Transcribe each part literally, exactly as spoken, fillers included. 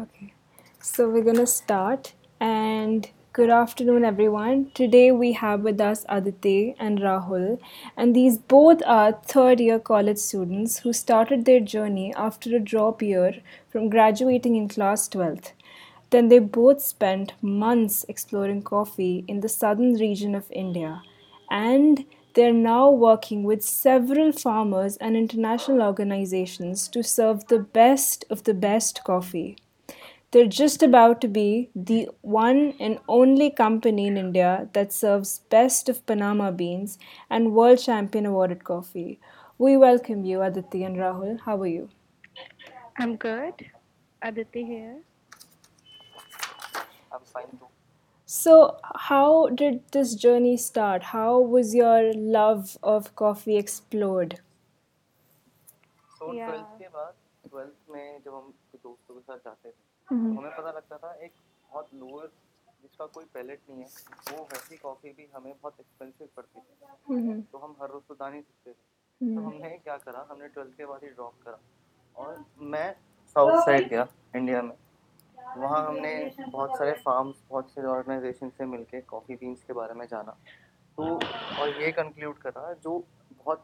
Okay, so we're gonna start. And good afternoon, everyone. Today we have with us Aditi and Rahul, and these both are third year college students who started their journey after a drop year from graduating in class twelfth. Then they both spent months exploring coffee in the southern region of India, and they're now working with several farmers and international organizations to serve the best of the best coffee. They're just about to be the one and only company in India that serves Best of Panama beans and World Champion awarded coffee. We welcome you, Aditi and Rahul. How are you? I'm good. Aditi here. So, how did this journey start? How was your love of coffee explored? Yeah. South side गया India में, वहाँ हमने बहुत सारे farms, बहुत सारे organisation से मिलके कॉफ़ी बीन्स के बारे में जाना तो और ये कंक्लूड करा जो बहुत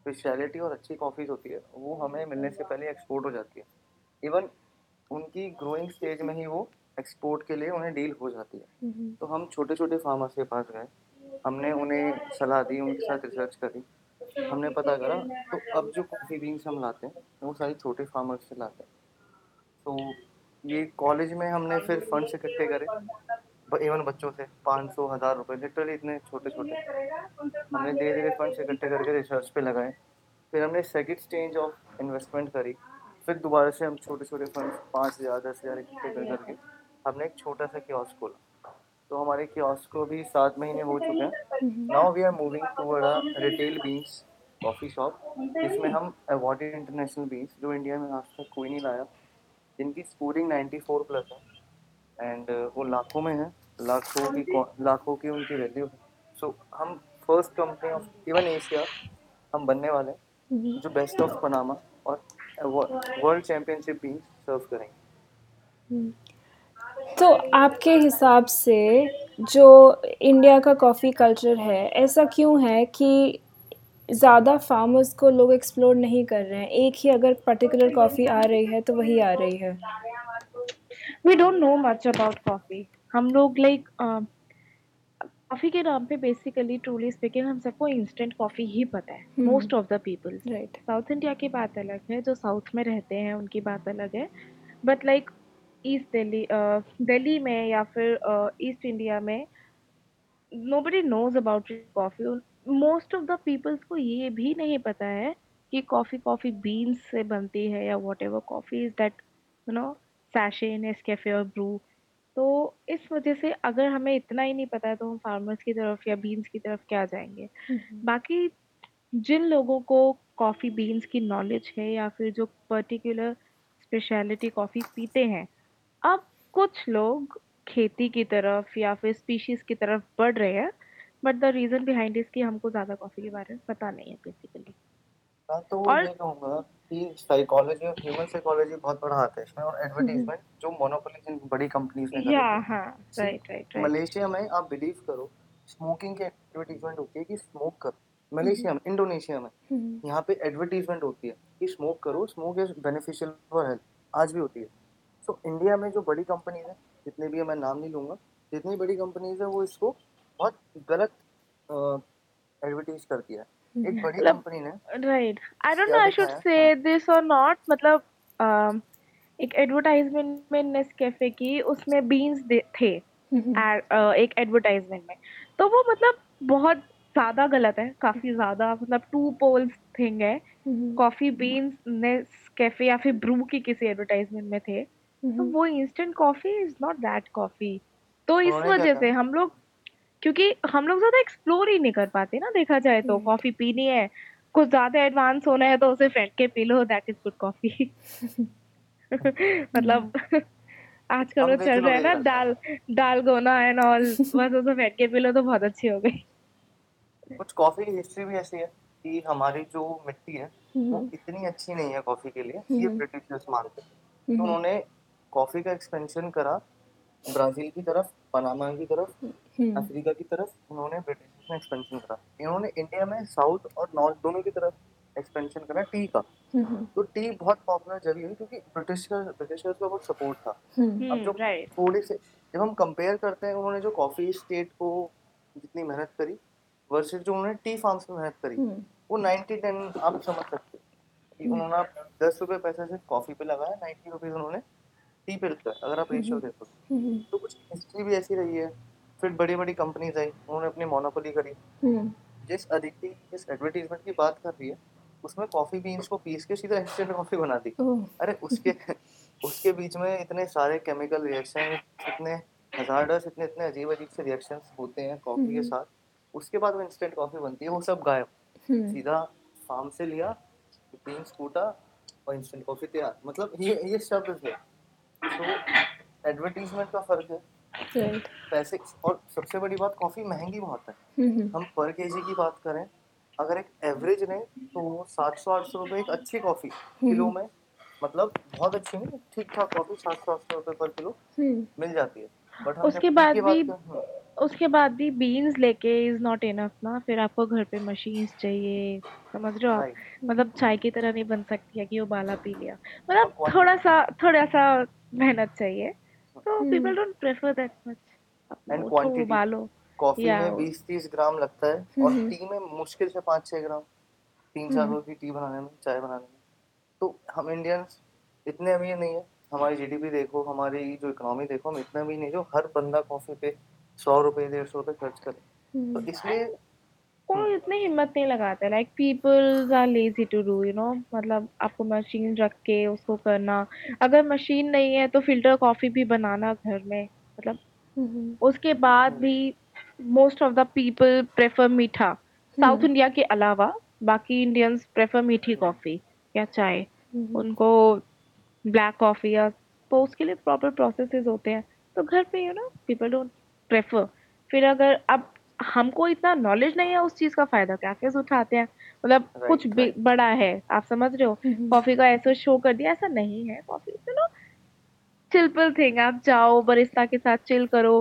स्पेशलिटी और अच्छी कॉफ़ीज होती है वो हमें मिलने से पहले एक्सपोर्ट हो जाती है, इवन उनकी ग्रोइंग स्टेज में ही वो एक्सपोर्ट के लिए उन्हें डील हो जाती है। तो हम छोटे छोटे फार्मर्स के पास गए, हमने उन्हें सलाह दी, उनके साथ रिसर्च करी, हमने पता करा। तो अब जो कॉफ़ी बीन्स हम लाते हैं वो सारी छोटे फार्मर्स से लाते हैं। तो ये कॉलेज में हमने फिर फंड्स इकट्ठे करे, ब- इवन बच्चों से पाँच सौ हज़ार रुपये, लिटरली इतने छोटे छोटे हमने धीरे धीरे फंड्स इकट्ठे करके रिसर्च पे लगाए। फिर हमने सेकंड स्टेज ऑफ इन्वेस्टमेंट करी, फिर दोबारा से हम छोटे छोटे फंड्स पाँच हज़ार दस हज़ार इकट्ठे कर करके हमने एक छोटा सा कियोस्क खोला। तो हमारे कियोस्क को भी सात महीने हो चुके हैं। Now we are moving toward a retail beans coffee shop, जिसमें हम अवॉर्डेड इंटरनेशनल बीन्स जो इंडिया में आज तक कोई नहीं लाया, जिनकी स्कोरिंग नाइन्टी फोर प्लस है एंड वो लाखों में है, लाखों की कौ- लाखों की उनकी वैल्यू है। सो हम first company of even Asia हम बनने वाले हैं जो बेस्ट ऑफ पनामा और वर्ल्ड चैम्पियनशिप भी सर्व करेंगे। तो आपके हिसाब से जो इंडिया का कॉफ़ी कल्चर है, ऐसा क्यों है कि ज़्यादा फार्मर्स को लोग एक्सप्लोर नहीं कर रहे हैं? एक ही अगर पर्टिकुलर कॉफ़ी आ रही है तो वही आ रही है। We don't know much about coffee. हम लोग लाइक कॉफी के नाम पे बेसिकली ट्रूली स्पीकिंग हम सबको इंस्टेंट कॉफी ही पता है, hmm. Most of the people. Right South India की बात अलग है, जो साउथ में रहते हैं उनकी बात अलग है, but like east Delhi Delhi में या फिर ईस्ट इंडिया में nobody knows about coffee. Most of the peoples को ये भी नहीं पता है कि कॉफ़ी कॉफ़ी बीन्स से बनती है या whatever coffee is that you know sachet Nescafe और ब्रू। तो इस वजह से अगर हमें इतना ही नहीं पता है तो हम फार्मर्स की तरफ या बीन्स की तरफ क्या जाएंगे। बाकी जिन लोगों को कॉफ़ी बीन्स की नॉलेज है या फिर जो पर्टिकुलर स्पेशलिटी कॉफ़ी पीते हैं, अब कुछ लोग खेती की तरफ या फिर स्पीशीज़ की तरफ बढ़ रहे हैं, but the reason behind is कि हमको ज़्यादा कॉफ़ी के बारे में पता नहीं है बेसिकली। मैं तो और- ये कहूँगा कि साइकोलॉजी और ह्यूमन साइकोलॉजी बहुत बड़ा हाथ है इसमें, और एडवर्टीजमेंट जो मोनोपोली इन बड़ी कंपनीज ने कर या रखी है। हाँ राइट राइट राइट मलेशिया में आप बिलीव करो, स्मोकिंग की एडवर्टीजमेंट होती है कि स्मोक करो। मलेशिया में, इंडोनेशिया में, यहाँ पे एडवर्टीजमेंट होती है कि स्मोक करो, smoke is beneficial for health, आज भी होती है। सो इंडिया में जो बड़ी कंपनीज है, जितने भी है, मैं नाम नहीं लूंगा, जितनी बड़ी कंपनीज है वो इसको बहुत गलत एडवर्टीज करती है। एक बड़ी मतलब- कंपनी ने राइट आई डोंट नो क्या आई शुड दिखाया? से हाँ। दिस और नॉट, मतलब अम, एक एडवर्टाइजमेंट में नेस्कैफे की उसमें बीन्स थे ad- अ, एक एडवर्टाइजमेंट में, तो वो मतलब बहुत ज़्यादा गलत है, काफ़ी ज़्यादा, मतलब टू पोल्स थिंग है। कॉफ़ी बीन्स नेस्कैफे या फिर ब्रू की किसी एडवर्टाइजमेंट में थे, तो वो instant coffee is not that coffee. तो इस उन्होंने क्या वजह से कहा? हम लोग, क्योंकि हम लोग ज़्यादा एक्सप्लोर ही नहीं कर पाते ना, देखा जाए तो। Right. कॉफ़ी पीनी है, कुछ ज़्यादा एडवांस होना है तो उसे फेंक के पी लो, दैट इज़ गुड कॉफ़ी। मतलब आजकल हम वो चल रहा है ना, वेजिटेबल दाल दाल गोना एंड ऑल, बस उसे फेंक के पी लो तो बहुत अच्छी हो गई। कुछ कॉफी की हिस्ट्री भी ऐसी है कि हमारी जो मिट्टी है वो इतनी अच्छी नहीं है कॉफी के लिए, ये ब्रिटिशर्स मानते थे। तो उन्होंने कॉफी का एक्सपेंशन करा ब्राजील की तरफ, पनामा की तरफ, अफ्रीका की तरफ, उन्होंने ब्रिटिश में एक्सपेंशन करा। इन्होंने इंडिया में साउथ और नॉर्थ दोनों की तरफ एक्सपेंशन करा टी का। तो टी बहुत पॉपुलर जल्दी हुई क्योंकि ब्रिटिश ब्रिटिशर्स का बहुत सपोर्ट था। अब जो थोड़ी से जब हम कंपेयर करते हैं, उन्होंने जो कॉफी स्टेट को जितनी मेहनत करी वर्सेस जो उन्होंने टी फार्म्स में मेहनत करी, वो नाइनटी टेन आप समझ सकते कि उन्होंने दस रुपये पैसा सिर्फ कॉफी पे लगाया, नाइन्टी रुपीज उन्होंने टी पे लगाया। अगर आप रेशियो देखो तो कुछ हिस्ट्री भी ऐसी रही है। फिर बड़ी बड़ी कंपनीज आई, उन्होंने अपनी मोनोपोली करी। जिस अदिति जिस एडवर्टीजमेंट की बात कर रही है, उसमें कॉफी बीन्स को पीस के सीधा इंस्टेंट कॉफी बना दी। अरे उसके उसके बीच में इतने सारे केमिकल रिएक्शन, इतने हजार्डस, इतने इतने अजीब अजीब से रिएक्शन होते हैं कॉफी के साथ। उसके बाद वो इंस्टेंट कॉफी बनती है, वो सब गायब। सीधा फार्म से लिया, बीन्स कूटा और इंस्टेंट कॉफी तैयार। मतलब ये ये शब्द है। तो एडवर्टीजमेंट का फर्क है पैसे, और सबसे बड़ी बात कॉफी महंगी बहुत है। हम पर केजी की बात करें, अगर एक एवरेज ने तो सात सौ आठ सौ रुपये एक अच्छी कॉफी किलो में, मतलब बहुत अच्छी नहीं, ठीक ठाक कॉफी सात सौ आठ सौ रुपये पर किलो मिल जाती है। बट उसके बाद भी उसके बाद भी बीन्स लेके इज नॉट इनफ ना। फिर आपको घर पे मशीन्स चाहिए, समझ रहे हो आप? मतलब चाय की तरह नहीं बन सकती है कि उबाला पी लिया। मतलब थोड़ा सा थोड़ा सा मेहनत चाहिए। तो people don't prefer that much. And quantity उबालो, कॉफी में बीस तीस ग्राम लगता है और टी में मुश्किल से पाँच छः ग्राम। तीन चार रोज की टी बनाने में, चाय बनाने में। तो हम इंडियंस इतने अमीर नहीं है। हमारी जीडीपी देखो, हमारी जो इकोनॉमी देखो, हम इतना भी नहीं जो हर बंदा कॉफी पे सौ रुपये डेढ़ सौ रुपये खर्च करे। तो इसलिए कोई इतनी हिम्मत नहीं लगाते। Like people are lazy to do, you know. मतलब आपको मशीन रख के उसको करना, अगर मशीन नहीं है तो फिल्टर कॉफी भी बनाना घर में। मतलब उसके बाद भी most of the people prefer मीठा। साउथ इंडिया के अलावा बाकी इंडियंस प्रेफर मीठी कॉफी या चाय। उनको ब्लैक कॉफी या तो उसके लिए प्रॉपर प्रोसेसेस होते हैं। तो घर पे you know people don't prefer. फिर अगर अब हमको इतना नॉलेज नहीं है उस चीज़ का फायदा कैफेज उठाते हैं। मतलब कुछ बड़ा है, आप समझ रहे हो। कॉफी का ऐसा शो कर दिया, ऐसा नहीं है। Coffee you know चिलपल thing. आप जाओ बरिस्ता के साथ चिल करो,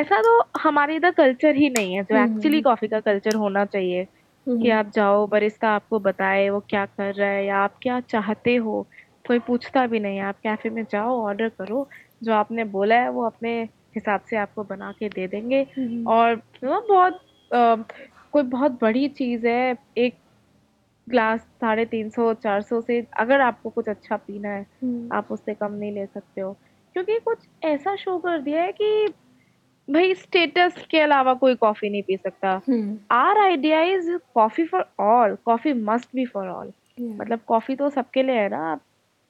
ऐसा तो हमारे इधर कल्चर ही नहीं है जो एक्चुअली कॉफी का कल्चर होना चाहिए। कि आप जाओ बरिस्ता आपको बताए वो क्या कर रहा है या आप क्या चाहते हो। कोई पूछता भी नहीं है। आप कैफे में जाओ, ऑर्डर करो, जो आपने बोला है वो अपने हिसाब से आपको बना के दे देंगे। और वो बहुत आ, कोई बहुत बड़ी चीज़ है एक ग्लास साढ़े तीन सौ चार सौ से। अगर आपको कुछ अच्छा पीना है आप उससे कम नहीं ले सकते हो, क्योंकि कुछ ऐसा शो कर दिया है कि भाई स्टेटस के अलावा कोई कॉफी नहीं पी सकता। Our idea is coffee for all, coffee must be for all. मतलब कॉफी तो सबके लिए है ना। आप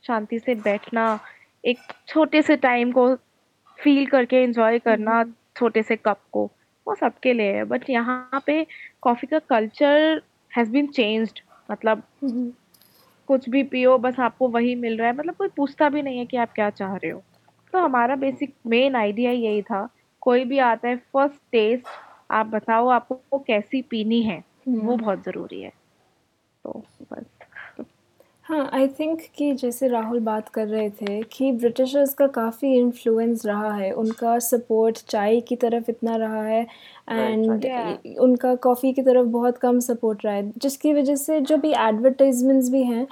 शांति से बैठना, एक छोटे से टाइम को फील करके एंजॉय करना, छोटे से कप को, वो सबके लिए है। बट यहाँ पे कॉफी का कल्चर हैज बीन चेंज्ड। मतलब कुछ भी पियो, बस आपको वही मिल रहा है। मतलब कोई पूछता भी नहीं है कि आप क्या चाह रहे हो। तो हमारा बेसिक मेन आइडिया यही था। कोई भी आता है, फर्स्ट टेस्ट आप बताओ आपको कैसी पीनी है, वो बहुत ज़रूरी है। तो बस हाँ, आई थिंक कि जैसे राहुल बात कर रहे थे कि ब्रिटिशर्स का काफ़ी इन्फ्लुएंस रहा है। उनका सपोर्ट चाय की तरफ इतना रहा है एंड yeah. उनका कॉफ़ी की तरफ बहुत कम सपोर्ट रहा है, जिसकी वजह से जो भी एडवर्टाइजमेंट्स भी हैं,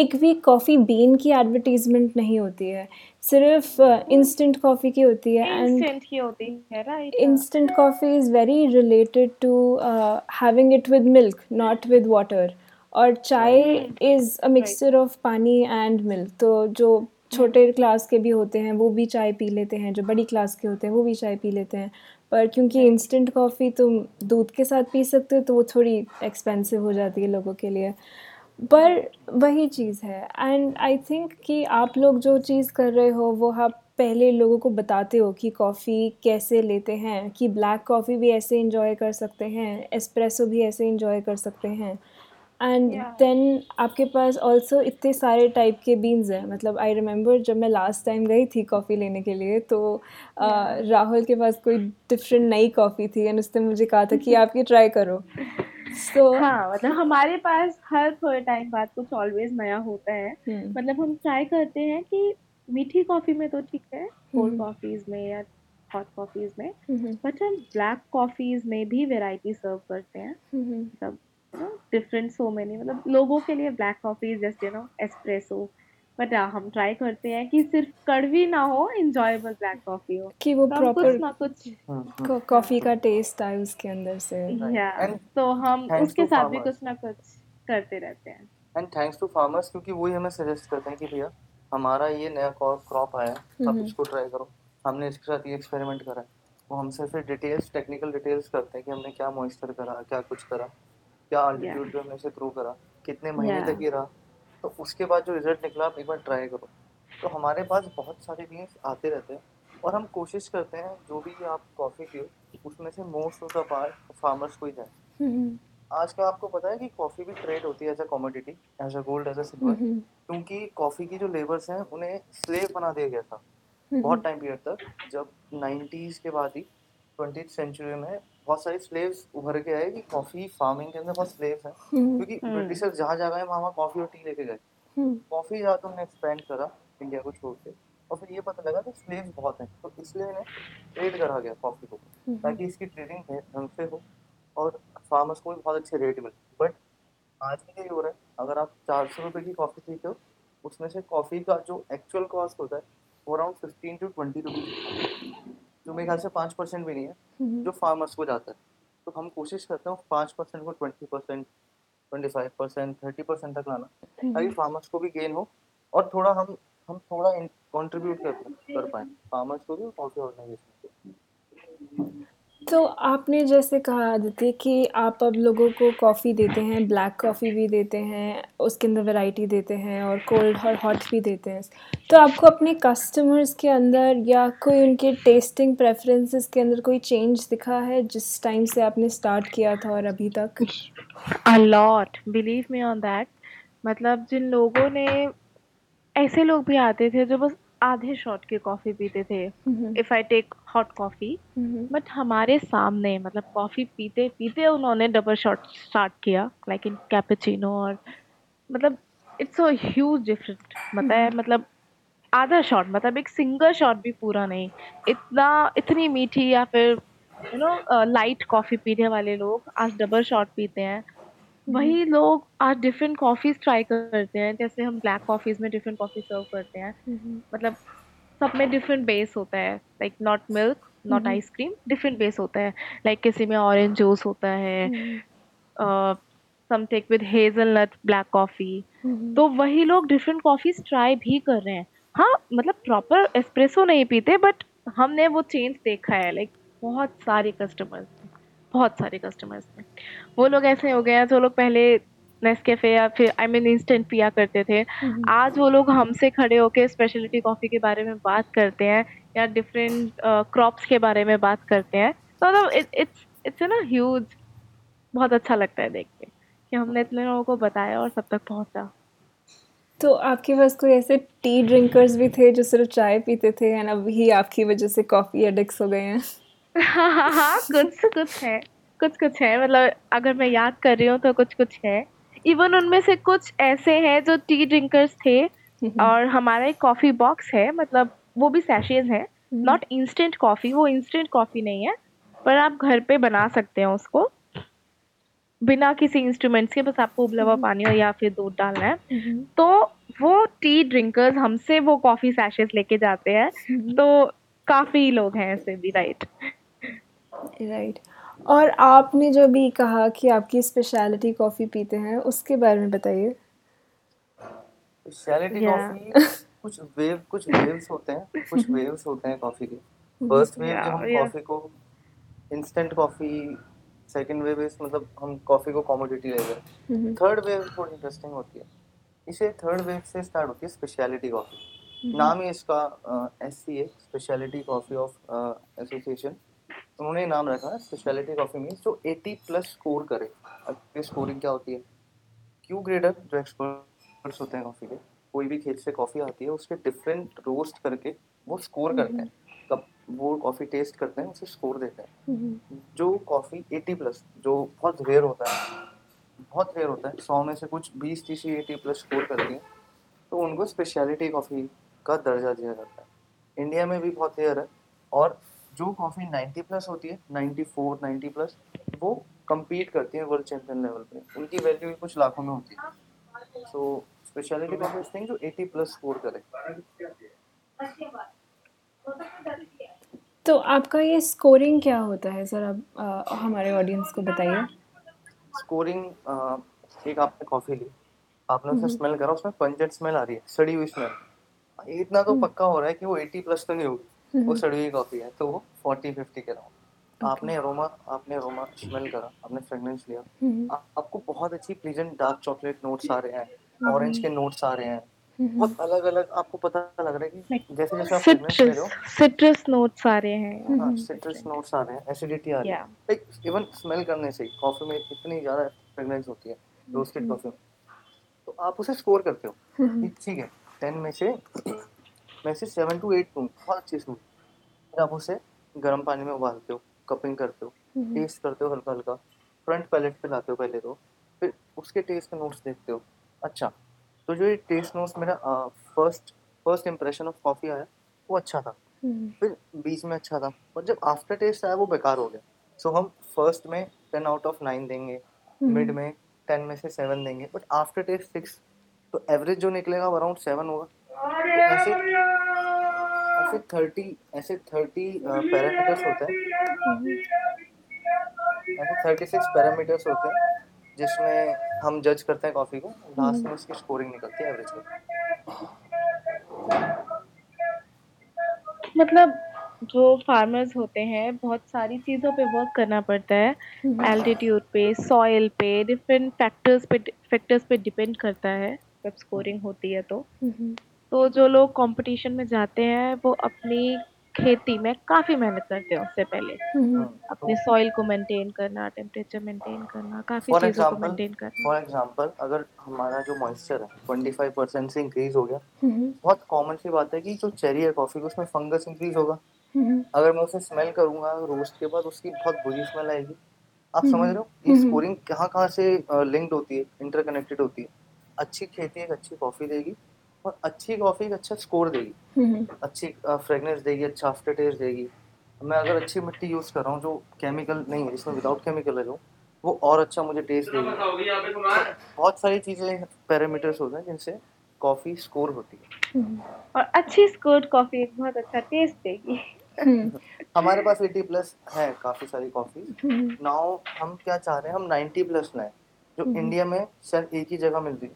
एक भी कॉफ़ी बीन की एडवर्टीजमेंट नहीं होती है, सिर्फ इंस्टेंट कॉफ़ी की होती है। And instant coffee is very related to having it with milk, not with water. और चाय इज़ अ मिक्सचर ऑफ पानी एंड मिल्क। तो जो छोटे क्लास के भी होते हैं वो भी चाय पी लेते हैं, जो बड़ी क्लास के होते हैं वो भी चाय पी लेते हैं। पर क्योंकि इंस्टेंट कॉफ़ी तुम दूध के साथ पी सकते हो, तो वो थोड़ी एक्सपेंसिव हो जाती है लोगों के लिए। पर वही चीज़ है। एंड आई थिंक कि आप लोग जो चीज़ कर रहे हो वो आप पहले लोगों को बताते हो कि कॉफ़ी कैसे लेते हैं, कि ब्लैक कॉफ़ी भी ऐसे इंजॉय कर सकते हैं, एस्प्रेसो भी ऐसे इंजॉय कर सकते हैं। एंड देन आपके पास ऑल्सो इतने सारे टाइप के बीन्स हैं। मतलब आई रिमेंबर जब मैं लास्ट टाइम गई थी कॉफ़ी लेने के लिए, तो uh, yeah. राहुल के पास कोई डिफरेंट नई कॉफ़ी थी एंड उसने मुझे कहा था कि आप ये ट्राई करो। So, हाँ, मतलब हमारे पास हर थोड़े टाइम बाद कुछ ऑलवेज नया होता है। मतलब हम ट्राई करते हैं कि मीठी कॉफी में तो ठीक है, कोल्ड कॉफीज में या हॉट कॉफीज में, बट हम ब्लैक कॉफीज में भी वैरायटी सर्व करते हैं, मतलब डिफरेंट सो मेनी, मतलब लोगों के लिए ब्लैक कॉफीज जैसे नो एस्प्रेसो, बट हम ट्राई करते हैं कि सिर्फ कड़वी ना हो, इंजॉयबल ब्लैक कॉफी हो कि वो प्रॉपर ना कुछ कॉफी का टेस्ट आए उसके अंदर से, तो हम उसके साथ भी कुछ ना कुछ करते रहते हैं। एंड थैंक्स टू फार्मर्स, क्योंकि वही हमें सजेस्ट करते हैं कि भैया हमारा ये नया क्रॉप आया है, आप इसको ट्राई करो, हमने इसके साथ ये एक्सपेरिमेंट करा, वो हमसे फिर डिटेल्स, टेक्निकल डिटेल्स करते हैं कि हमने क्या मॉइस्चर करा, क्या कुछ करा, क्या अल्टीट्यूड पे हमने इसे ग्रो करा, कितने महीने तक ये रहा, तो उसके बाद जो रिजल्ट निकला आप एक बार ट्राई करो। तो हमारे पास बहुत सारे टीम्स आते रहते हैं और हम कोशिश करते हैं जो भी आप कॉफ़ी पियो उसमें से most of the part farmers को ही जाए। आज का आपको पता है कि कॉफ़ी भी ट्रेड होती है as a commodity, as a gold, as a silver, क्योंकि कॉफ़ी की जो लेबर्स हैं उन्हें स्लेव बना दिया गया था बहुत टाइम पीरियड तक। जब नाइन्टीज़ के बाद ही ट्वेंटी सेंचुरी में बहुत सारे स्लेव्स उभर के आए कि कॉफ़ी फार्मिंग के अंदर बहुत स्लेव्स हैं, क्योंकि ब्रिटिशर्स जहाँ जहाँ गए वहाँ वहाँ कॉफ़ी और टी लेके गए। कॉफ़ी जहाँ तो उन्हें एक्सपेंड करा इंडिया को छोड़ के, और फिर ये पता लगा कि स्लेव्स बहुत हैं, तो इसलिए इन्हें ट्रेड करा गया कॉफ़ी को, ताकि इसकी ट्रेडिंग ढंग से हो और फार्मर्स को भी बहुत अच्छे रेट मिले। बट आज भी यही हो रहा है, अगर आप चार सौ रुपये की कॉफ़ी पीते हो उसमें से कॉफ़ी का जो एक्चुअल कॉस्ट होता है वो around fifteen to twenty rupees, जो मेरे ख्याल से पाँच परसेंट भी नहीं है जो फार्मर्स को जाता है। तो हम कोशिश करते हैं पाँच परसेंट को twenty percent, twenty five percent, thirty percent तक लाना, ताकि फार्मर्स को भी गेन हो और थोड़ा हम हम थोड़ा कंट्रीब्यूट कर कर पाएँ फार्मर्स को भी कॉफी ऑर्गेनाइजेशन को। तो आपने जैसे कहा आदित्य कि आप अब लोगों को कॉफ़ी देते हैं, ब्लैक कॉफ़ी भी देते हैं, उसके अंदर वैरायटी देते हैं और कोल्ड और हॉट भी देते हैं, तो आपको अपने कस्टमर्स के अंदर या कोई उनके टेस्टिंग प्रेफरेंसेस के अंदर कोई चेंज दिखा है जिस टाइम से आपने स्टार्ट किया था और अभी तक? A lot, believe me on that. मतलब जिन लोगों ने, ऐसे लोग भी आते थे जो बस आधे शॉट के कॉफ़ी पीते थे, if I take hot coffee, but हमारे सामने मतलब कॉफ़ी पीते पीते उन्होंने डबल शॉट स्टार्ट किया, लाइक इन कैपेचिनो, और मतलब इट्स अ ह्यूज डिफरेंस। मतलब मतलब आधा शॉट, मतलब एक सिंगल शॉट भी पूरा नहीं, इतना इतनी मीठी या फिर यू नो लाइट कॉफ़ी पीने वाले लोग आज डबल शॉट पीते हैं। वही लोग आज डिफरेंट कॉफ़ीज़ ट्राई करते हैं, जैसे हम ब्लैक कॉफ़ीज़ में डिफरेंट कॉफ़ी सर्व करते हैं, मतलब सब में डिफरेंट बेस होता है, like not milk, not ice cream, different base होता है, लाइक किसी में ऑरेंज जूस होता है, some take with Hazel nut black coffee. तो वही लोग डिफरेंट कॉफ़ीज़ ट्राई भी कर रहे हैं। हाँ, मतलब प्रॉपर एस्प्रेसो नहीं पीते, बट हमने वो चेंज देखा है, लाइक बहुत सारे कस्टमर्स बहुत सारे कस्टमर्स हैं, वो लोग ऐसे हो गए हैं जो लोग पहले नेस्कैफे या फिर आई मीन इंस्टेंट पिया करते थे, आज वो लोग हमसे खड़े होकर स्पेशलिटी कॉफ़ी के बारे में बात करते हैं या डिफरेंट क्रॉप्स uh, के बारे में बात करते हैं। तो मतलब इट्स इट्स ना ह्यूज, बहुत अच्छा लगता है देख के कि हमने इतने लोगों को बताया और सब तक पहुँचा। तो आपके पास कोई ऐसे टी ड्रिंकर्स भी थे जो सिर्फ चाय पीते थे एंड अभी आपकी वजह से कॉफ़ी एडिक्ट्स हो गए हैं? हाँ हाँ हाँ, कुछ कुछ है, कुछ कुछ है, मतलब अगर मैं याद कर रही हूँ तो कुछ कुछ है। इवन उनमें से कुछ ऐसे हैं जो टी ड्रिंकर्स थे, और हमारा एक कॉफ़ी बॉक्स है, मतलब वो भी सैशेज है, नॉट इंस्टेंट कॉफ़ी, वो इंस्टेंट कॉफ़ी नहीं है, पर आप घर पे बना सकते हैं उसको बिना किसी इंस्ट्रूमेंट्स के, बस आपको उबला पानी हो या फिर दूध डालना है। तो वो टी ड्रिंकर्स हमसे वो कॉफ़ी सैशेज लेके जाते हैं, तो काफ़ी लोग हैं ऐसे भी। Right right right. और आपने जो भी कहा कि आपकी स्पेशलिटी कॉफ़ी पीते हैं, उसके बारे में बताइए। स्पेशलिटी कॉफ़ी कुछ वेव कुछ वेव्स होते हैं कुछ वेव्स होते हैं कॉफ़ी के। फर्स्ट वेव yeah, हम yeah. कॉफ़ी को इंस्टेंट कॉफ़ी, सेकंड वेव इस मतलब हम कॉफ़ी को कॉमोडिटी ले गए। थर्ड वेव थोड़ी इंटरेस्टिंग होती है, इसे थर्ड वेव से स्टार्ट होती है स्पेशलिटी कॉफ़ी। नाम ही इसका S C A, specialty coffee of association, उन्होंने नाम रखा है स्पेशलिटी कॉफ़ी मीन्स जो एटी प्लस स्कोर करे। अब स्कोरिंग क्या होती है? क्यू ग्रेडर जो एक्सपर्ट्स होते हैं कॉफ़ी के, कोई भी खेत से कॉफ़ी आती है उसके डिफरेंट रोस्ट करके वो स्कोर करते हैं, तब वो कॉफ़ी टेस्ट करते हैं, उसे स्कोर देते हैं। जो कॉफ़ी एटी प्लस, जो बहुत रेयर होता है, बहुत रेयर होता है, सौ में से कुछ बीस तीस एटी प्लस स्कोर करती है, तो उनको स्पेशलिटी कॉफ़ी का दर्जा दिया जाता है। इंडिया में भी बहुत रेयर है, और जो कॉफ़ी नाइन्टी प्लस होती है, नाइन्टी फोर, नाइन्टी प्लस, वो कम्पीट करती है वर्ल्ड चैम्पियन लेवल पे, उनकी वैल्यू भी कुछ लाखों में होती है। सो स्पेशलिटी कॉफी थिंग जो एटी प्लस स्कोर करे। तो आपका ये स्कोरिंग क्या होता है सर, आप आ, हमारे ऑडियंस को बताइए। स्कोरिंग, एक आपने कॉफ़ी ली, आपने उसे स्मेल करा, उसमें पंजेंट स्मेल आ रही है, सड़ी हुई स्मेल, इतना तो पक्का हो रहा है कि वो एटी प्लस तो नहीं होगी, वो सड़ी हुई कॉफ़ी है, तो वो फोर्टी फिफ्टी के राउंड। आपने अरोमा आपने अरोमा स्मेल करा, आपने फ्रेगनेंस लिया, आ, आपको बहुत अच्छी प्लीजेंट डार्क चॉकलेट नोट्स आ रहे हैं, ऑरेंज के नोट्स आ रहे हैं, बहुत अलग अलग आपको पता लग रहा है कि जैसे जैसे आप फ्रेगनेंस ले रहे हो, सिट्रस नोट्स आ रहे हैं, हां सिट्रस नोट्स आ रहे हैं, एसिडिटी आ रही है, लाइक इवन स्मेल करने से कॉफी में इतनी ज्यादा फ्रेगनेंस होती है रोस्टेड कॉफी। तो आप उसे स्कोर करते हो, ठीक है, टेन में से में से सेवन टू एट दूं, बहुत अच्छी स्मेल। फिर आप उसे गर्म पानी में उबालते हो, कपिंग करते हो, टेस्ट करते हो हल्का हल्का, फ्रंट पैलेट पे लाते हो पहले तो, फिर उसके टेस्ट के नोट्स देखते हो। अच्छा, तो जो ये टेस्ट नोट्स मेरा first first impression of coffee आया वो अच्छा था, फिर बीच में अच्छा था, और जब आफ्टर टेस्ट आया वो बेकार हो गया। सो so, हम फर्स्ट में टेन आउट ऑफ नाइन देंगे, मिड में टेन में से सेवन देंगे, बट आफ्टर टेस्ट सिक्स, तो एवरेज जो निकलेगा वो अराउंड सेवन होगा। तो ऐसे ऐसे थर्टी ऐसे थर्टी पैरामीटर्स होते हैं ऐसे थर्टी सिक्स पैरामीटर्स होते हैं जिसमें हम जज करते हैं कॉफी को, लास्ट में उसकी स्कोरिंग निकलती है एवरेज की। मतलब जो फार्मर्स होते हैं, बहुत सारी चीज़ों पे वर्क करना पड़ता है, एल्टीट्यूड पे, सॉइल पे, डिफरेंट फैक्टर्स पे फैक्टर्स पे डिपेंड करता है जब स्कोरिंग होती है। तो तो जो लोग कंपटीशन में जाते हैं वो अपनी खेती में काफ़ी मेहनत करते हैं, उससे पहले अपने सॉइल को मेंटेन करना, टेम्परेचर मेंटेन करना, काफ़ी चीज़ों को मेंटेन करना। फॉर एग्जांपल, अगर हमारा जो मॉइस्चर है पच्चीस परसेंट से इंक्रीज हो गया, बहुत कॉमन सी बात है कि जो चेरी है कॉफ़ी की उसमें फंगस इंक्रीज होगा। अगर मैं उसे स्मेल करूंगा रोस्ट के बाद, उसकी बहुत बुरी स्मेल आएगी। आप समझ रहे हो ये स्कोरिंग कहाँ कहाँ से लिंक्ड होती है, इंटरकनेक्टेड होती है। अच्छी खेती एक अच्छी कॉफ़ी देगी, और अच्छी कॉफ़ी एक अच्छा स्कोर देगी, अच्छी फ्रेगनेंस देगी, अच्छा आफ्टर टेस्ट देगी। मैं अगर अच्छी मिट्टी यूज़ कर रहा हूँ जो केमिकल नहीं है, जिसमें विदाउट केमिकल है, जो वो और अच्छा मुझे टेस्ट देगी। बहुत सारी चीज़ें, पैरामीटर्स होते हैं जिनसे कॉफ़ी स्कोर होती है, और अच्छी स्कोर्ड कॉफ़ी एक बहुत अच्छा टेस्ट देगी। हमारे पास एटी प्लस है काफ़ी सारी कॉफ़ी। नाउ हम क्या चाह रहे हैं, हम नाइन्टी प्लस लाएं, जो इंडिया में सिर्फ एक ही जगह मिलती है,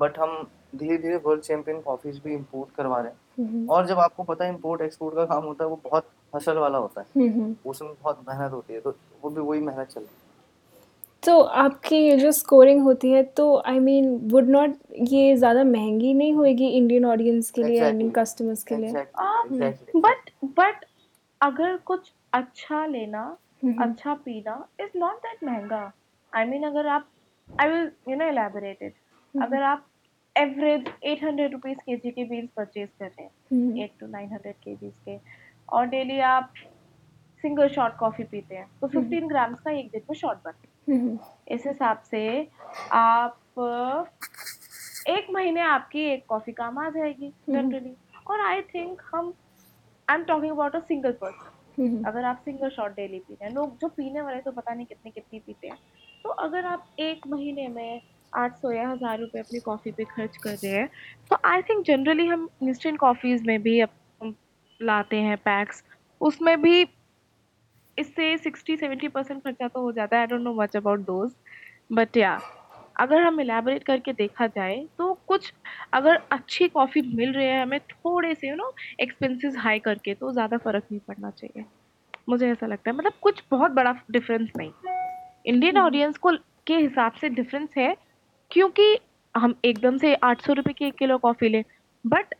बट हम धीरे धीरे वर्ल्ड चैम्पियन कॉफीज भी इंपोर्ट करवा रहे हैं। और जब आपको पता है इंपोर्ट एक्सपोर्ट का काम होता है, वो बहुत हसल वाला होता है, उसमें बहुत मेहनत होती है, तो वो भी वही मेहनत चल रही है। तो आपकी जो स्कोरिंग होती है, तो आई मीन वुड नॉट ये ज़्यादा महंगी नहीं होगी इंडियन ऑडियंस के लिए, आई मीन कस्टमर्स के लिए। बट बट अगर कुछ अच्छा लेना, अच्छा पीना इज नॉट दैट महंगा। आई मीन अगर आप, I will you know elaborate it, अगर आप एवरेज एट हंड्रेड रुपीज़ के जी के बीन्स परचेज कर रहे हैं, एट टू नाइन हंड्रेड के जीज के, और डेली आप सिंगल शॉट कॉफ़ी पीते हैं, तो फिफ्टीन ग्राम्स का एक दिन में शॉट बन, इस हिसाब से आप एक महीने आपकी एक कॉफ़ी काम आ जाएगी जनरली। और आई थिंक हम I am talking about a single person, अगर आप सिंगल शॉट डेली पी रहे हैं, लोग जो पीने वाले तो पता नहीं कितने कितनी पीते हैं, तो अगर आप एक महीने में आठ सौ या हज़ार रुपये अपनी कॉफ़ी पे खर्च कर रहे हैं, तो आई थिंक जनरली हम इंस्टेंट कॉफ़ीज़ में भी अब लाते हैं पैक्स, उसमें भी इससे सिक्सटी सेवेंटी परसेंट खर्चा तो हो जाता है। I don't know much about those, but या अगर हम एलैबोरेट करके देखा जाए तो कुछ अगर अच्छी कॉफ़ी मिल रही है हमें, थोड़े से यू नो एक्सपेंसेस हाई करके, तो ज़्यादा फ़र्क नहीं पड़ना चाहिए, मुझे ऐसा लगता है। मतलब कुछ बहुत बड़ा डिफरेंस नहीं, इंडियन ऑडियंस को के हिसाब से डिफरेंस है, क्योंकि हम एकदम से आठ सौ रुपये की एक किलो कॉफ़ी लें, बट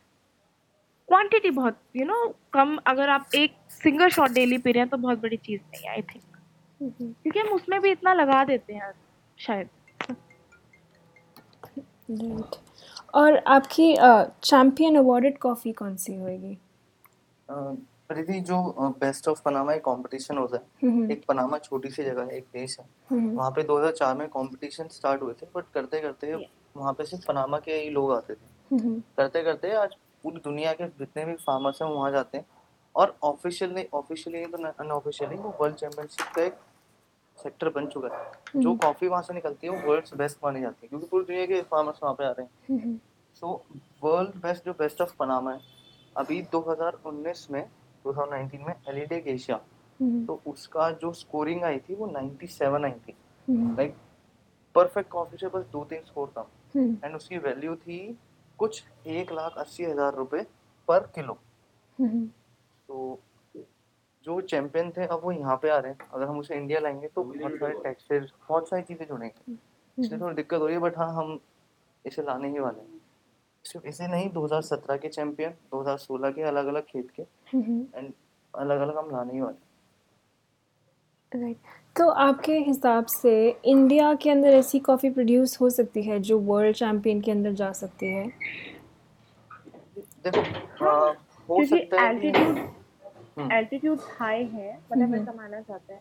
क्वांटिटी बहुत यू नो कम। अगर आप एक सिंगल शॉट डेली पी रहे हैं तो बहुत बड़ी चीज़ नहीं है आई थिंक, क्योंकि हम उसमें भी इतना लगा देते हैं शायद। right. और आपकी चैम्पियन अवॉर्डेड कॉफ़ी कौन सी होगी? अदिति, जो बेस्ट ऑफ पनामा एक कंपटीशन होता है, एक पनामा छोटी सी जगह है, एक देश है, वहाँ पे दो हज़ार चार में कंपटीशन स्टार्ट हुए थे, बट करते करते वहाँ पे सिर्फ पनामा के ही लोग आते थे, करते करते आज पूरी दुनिया के जितने भी फार्मर्स हैं वहाँ जाते हैं और ऑफिशियली ऑफिशियली तो अनऑफिशियली वो वर्ल्ड चैम्पियनशिप का एक सेक्टर बन चुका है। जो कॉफ़ी वहाँ से निकलती है वो वर्ल्ड्स बेस्ट मानी जाती है क्योंकि पूरी दुनिया के फार्मर्स वहाँ पे आ रहे हैं। सो वर्ल्ड बेस्ट जो बेस्ट ऑफ पनामा है अभी दो हज़ार उन्नीस में दो हज़ार उन्नीस में एलिडेक एशिया, तो उसका जो स्कोरिंग आई थी वो सत्तानवे आई थी, लाइक परफेक्ट कॉफ़ी से बस दो तीन स्कोर था एंड उसकी वैल्यू थी कुछ एक लाख अस्सी हज़ार रुपये पर किलो। तो जो चैंपियन थे अब वो यहाँ पे आ रहे हैं, अगर हम उसे इंडिया लाएंगे तो बहुत सारे टैक्सेस बहुत सारी चीज़ें जुड़ेंगी, इसलिए थोड़ी दिक्कत हो रही है, बट हाँ हम इसे लाने ही वाले हैं। सिर्फ इसे नहीं, दो हज़ार सत्रह के चैंपियन, दो हज़ार सोलह के अलग अलग खेत के एंड अलग अलग हम लाने ही वाले। राइट, तो आपके हिसाब से इंडिया के अंदर ऐसी कॉफ़ी प्रोड्यूस हो सकती है जो वर्ल्ड चैम्पियन के अंदर जा सकती है? देखो आ, हो सकता है, एल्टीट्यूड हाई है मतलब ऐसा माना जाता है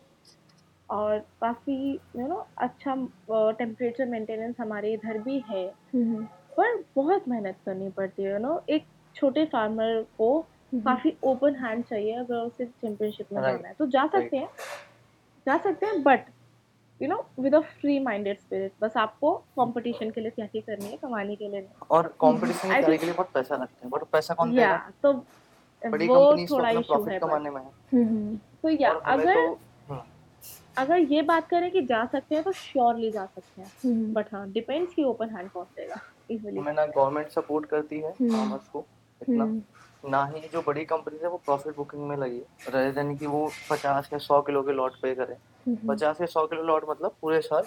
और काफ़ी यू नो अच्छा टेम्परेचर मेंटेनेंस हमारे इधर भी है, पर बहुत मेहनत करनी पड़ती है। यू नो एक छोटे फार्मर को काफ़ी ओपन हैंड चाहिए अगर उसे चैम्पियनशिप में जाना है, तो जा सकते हैं जा सकते हैं but you know with a free minded spirit. बस आपको कंपटीशन के लिए तैयारी करनी है, कमाने के लिए नहीं, और कंपटीशन करने के लिए बहुत पैसा लगता है, बट पैसा कौन देगा? तो वो थोड़ा इशू है। तो या अगर अगर ये बात करें कि जा सकते हैं तो श्योरली जा सकते हैं, बट हाँ डिपेंड्स कि ओपन हैंड कौन देगा। इजीली मैं ना गवर्नमेंट सपोर्ट करती है फार्मर्स को इतना, ना ही जो बड़ी कंपनीज है वो प्रॉफिट बुकिंग में लगी है, rather than कि वो पचास या सौ किलो के लॉट पे करें। पचास या सौ किलो लॉट मतलब पूरे साल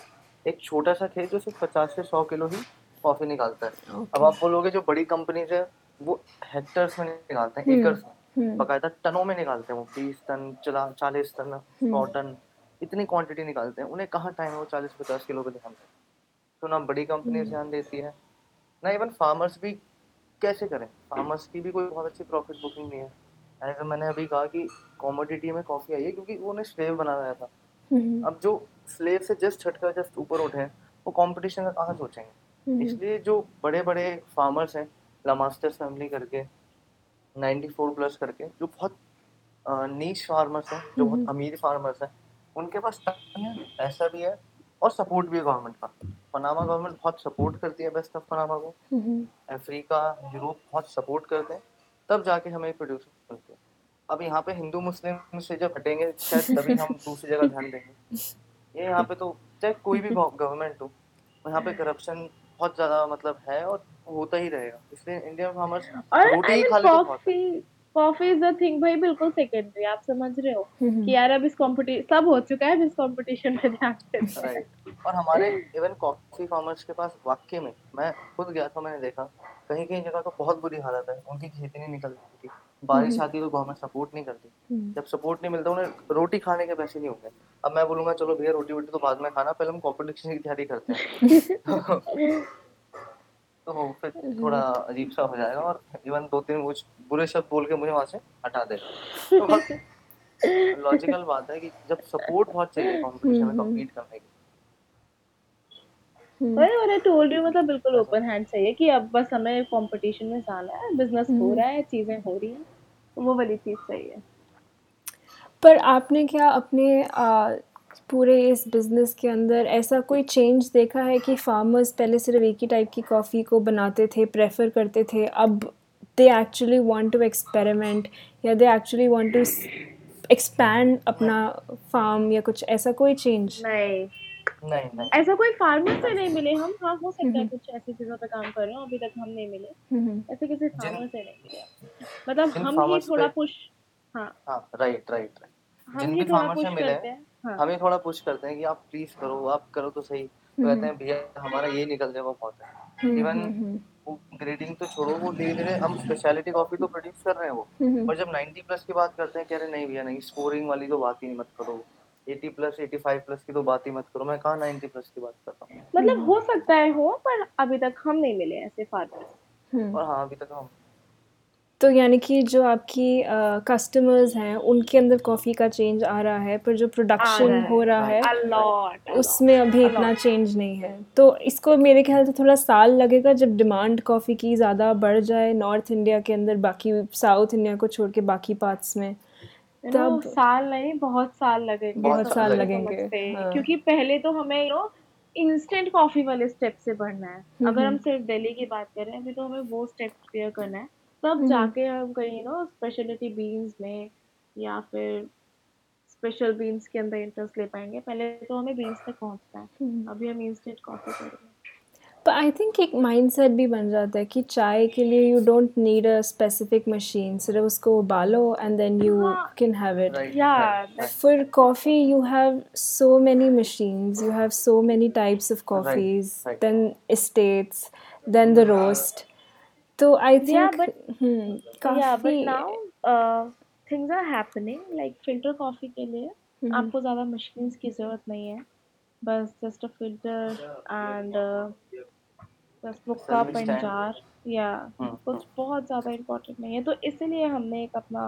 एक छोटा सा खेत जो सिर्फ पचास से सौ किलो ही कॉफी निकालता है। अब आप बोलोगे जो बड़ी कंपनीज है वो हेक्टर्स में निकालते हैं, एकर्स में बकायदा टनों में निकालते हैं, वो बीस टन चला चालीस टन सौ टन इतनी क्वांटिटी निकालते हैं, उन्हें कहाँ टाइम है वो चालीस पचास किलो पे ध्यान दें। तो ना बड़ी कंपनी ध्यान देती है ना इवन फार्मर्स भी कैसे करें, फार्मर्स की भी कोई बहुत अच्छी प्रॉफिट बुकिंग नहीं है। ऐसा मैंने अभी कहा कि कॉमोडिटी में कॉफ़ी आई है क्योंकि वो उन्हें स्लेव बना रहा था। अब जो स्लेव से जस्ट छटकर जस्ट ऊपर उठे वो कॉम्पिटिशन का कहाँ सोचेंगे, इसलिए जो बड़े बड़े फार्मर्स हैं लामास्टर्स फैमिली करके चौरानवे प्लस करके जो बहुत नीच फार्मर्स हैं जो बहुत अमीर फार्मर्स हैं उनके पास ऐसा भी है और सपोर्ट भी है गवर्नमेंट का। पनामा गवर्नमेंट बहुत सपोर्ट करती है बेस्ट ऑफ पनामा को, अफ्रीका यूरोप बहुत सपोर्ट करते हैं, तब जाके हमें प्रोड्यूस मिलते हैं। अब यहाँ पे हिंदू मुस्लिम से जब हटेंगे शायद तभी हम दूसरी जगह ध्यान देंगे। ये यहाँ पे तो चाहे कोई भी गवर्नमेंट हो यहाँ पे करप्शन बहुत ज़्यादा मतलब है और होता ही रहेगा, इसलिए इंडियन फार्मर्स रोटी ही खा लेते बहुत। कॉफी इज अ थिंग भाई, बिल्कुल सेकेंडरी। आप समझ रहे हो कि यार अब इस कंपटीशन सब हो चुका है, अब इस कंपटीशन पे ध्यान देते हैं। और हमारे इवन कॉफी फार्मर्स के पास वाकई में, मैं खुद गया था, मैंने देखा कहीं कहीं जगह तो बहुत बुरी हालत है, उनकी खेती नहीं निकलती, बारिश आती तो गवर्नमेंट सपोर्ट नहीं करती, जब सपोर्ट नहीं मिलता उन्हें रोटी खाने के पैसे नहीं होंगे। अब मैं बोलूंगा चलो भैया रोटी वोटी तो बाद में खाना, पहले हम कॉम्पिटिशन की तैयारी करते हैं, तो फिर थोड़ा अजीब सा हो जाएगा और इवन दो तीन कुछ बुरे शब्द बोल के मुझे वहाँ से हटा देगा। तो लॉजिकल बात है कि जब सपोर्ट बहुत चाहिए कंपटीशन में कम्पीट करने के, अरे मैंने टोल्ड यू मतलब बिल्कुल ओपन हैंड चाहिए कि अब बस हमें कंपटीशन में जाना है, बिजनेस हो रहा है, चीज़ें हो रही हैं, तो वो वाली चीज़ चाहिए। पर आपने क्या अपने आ, पूरे इस बिज़नेस के अंदर ऐसा कोई चेंज देखा है कि फार्मर्स पहले सिर्फ एक ही टाइप की कॉफ़ी को बनाते थे, प्रेफर करते थे, अब they actually want to experiment या they actually want to expand अपना फार्म या कुछ ऐसा कोई चेंज? नहीं नहीं, नहीं। ऐसा कोई फार्मर से नहीं मिले हम। हाँ हो सकता है कुछ ऐसी चीज़ों पर काम कर रहे हो, अभी तक हम नहीं मिले ऐसे किसी फार्मर से नहीं मिले, मतलब हम ही थोड़ा पुश। हाँ राइट राइट हम ही थोड़ा पुश करते हैं हाँ। हमें थोड़ा पुश करते हैं कि आप प्लीज करो, आप करो तो सही, तो कहते हैं भैया हमारा ये निकल जाएगा बहुत है। इवन ग्रेडिंग तो छोड़ो, वो धीरे धीरे हम स्पेशलिटी कॉफी तो प्रोड्यूस कर रहे हैं वो, पर जब नब्बे प्लस की बात करते हैं कह रहे नहीं भैया नहीं, स्कोरिंग वाली तो बात ही मत करो, अस्सी प्लस पचासी प्लस की तो बात ही मत करो। मैं कहाँ नब्बे प्लस की बात करता हूँ, मतलब हो सकता है हो, पर अभी तक हम नहीं मिले ऐसे फार्मर्स। और हाँ अभी तक हम तो यानी कि जो आपकी कस्टमर्स हैं उनके अंदर कॉफ़ी का चेंज आ रहा है, पर जो आ प्रोडक्शन रहा है हो रहा है a lot a उसमें lot अभी a इतना lot चेंज नहीं है। तो इसको मेरे ख्याल से थोड़ा साल लगेगा जब डिमांड कॉफ़ी की ज़्यादा बढ़ जाए नॉर्थ इंडिया के अंदर, बाकी साउथ इंडिया को छोड़ के बाकी पार्ट्स में। you know, तब साल नहीं बहुत साल लगेंगे, बहुत तो साल लगेंगे, समझते हैं। हाँ। क्योंकि पहले तो हमें यू नो इंस्टेंट कॉफी वाले स्टेप से बढ़ना है। अगर हम सिर्फ दिल्ली की बात करें अभी, तो हमें वो स्टेप क्लियर करना है, तब जाके हम कहीं ना स्पेशलिटी बीन्स में या फिर स्पेशल बीन्स के अंदर इंटरेस्ट ले पाएंगे। पहले तो हमें बीन्स तक पहुंचना है, अभी हम इंस्टेंट कॉफी करेंगे। पर आई थिंक एक माइंडसेट भी बन जाता है कि चाय के लिए you don't need a specific machine, सिर्फ उसको उबालो एंड देन यू हाँ, can have it. Right, Yeah, right, right. For coffee you have so many machines, you have so many types of coffees, right. Then estates, then the roast. तो I Yeah, think but yeah, but काफ़ी now uh, things are happening. Like filter coffee के लिए हम्म। आपको ज़्यादा machines की ज़रूरत नहीं है, बस just a filter and uh, बस मुक्का Service time. पंजार या हम्म, कुछ बहुत ज़्यादा इम्पोर्टेंट नहीं है। तो इसीलिए हमने एक अपना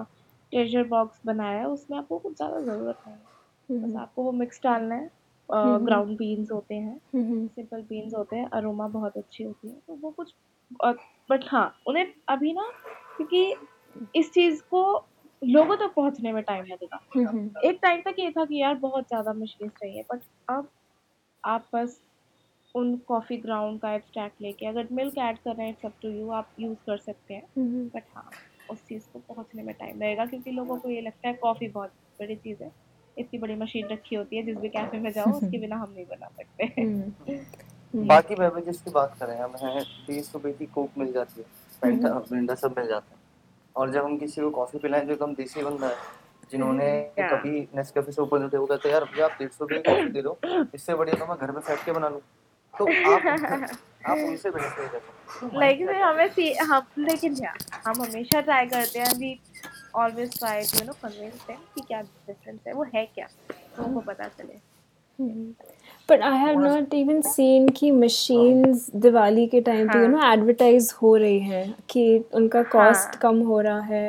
ट्रेजर बॉक्स बनाया है, उसमें आपको कुछ ज़्यादा ज़रूरत नहीं है, बस आपको वो मिक्स डालना है। हम्म। ग्राउंड बीन्स होते हैं, सिंपल बीन्स होते हैं, अरोमा बहुत अच्छी होती है, तो वो कुछ। बट हाँ, उन्हें अभी ना क्योंकि इस चीज़ को लोगों तक पहुंचने में टाइम लगेगा। एक टाइम तक ये था कि यार बहुत ज़्यादा मशीन चाहिए, बट अब आप बस उन कॉफ़ी ग्राउंड का एक्सट्रैक्ट लेके अगर मिल्क ऐड कर रहे हैं इट्स अप टू यू, आप यूज़ कर सकते हैं। बट हाँ, उस चीज़ को पहुंचने में टाइम लगेगा, क्योंकि लोगों को ये लगता है कॉफ़ी बहुत बड़ी चीज़ है, इतनी बड़ी मशीन रखी होती है, जिस भी कैफे में जाओ उसके बिना हम नहीं बना सकते। बाकी बेवरेजेस की बात करें, हमें तीस रुपए की कोक मिल जाती है, पेंटा मिरिंडा सब मिल जाता है। और जब हम किसी को कॉफ़ी पिलाएं, जो एकदम देसी बंदा है, जिन्होंने Yeah. कभी नेस्कैफे से ऊपर नहीं उठे, वो कहते हैं यार भैया आप डेढ़ सौ रुपये की कॉफ़ी दे दो, इससे बढ़िया तो मैं घर में फेंक के बना लूँ। तो आप आप उनसे बेहतर ही करते हो। लाइक से हमें सी हम लेकिन क्या हम हमेशा ट्राई करते हैं, we always try to know convince them कि क्या डिफरेंस है, वो है क्या, लोगों को पता चले। But I have not even seen कि मशीन्स दिवाली के टाइम पे यू नो एडवर्टाइज हो रही हैं कि उनका कॉस्ट हाँ। कम हो रहा है।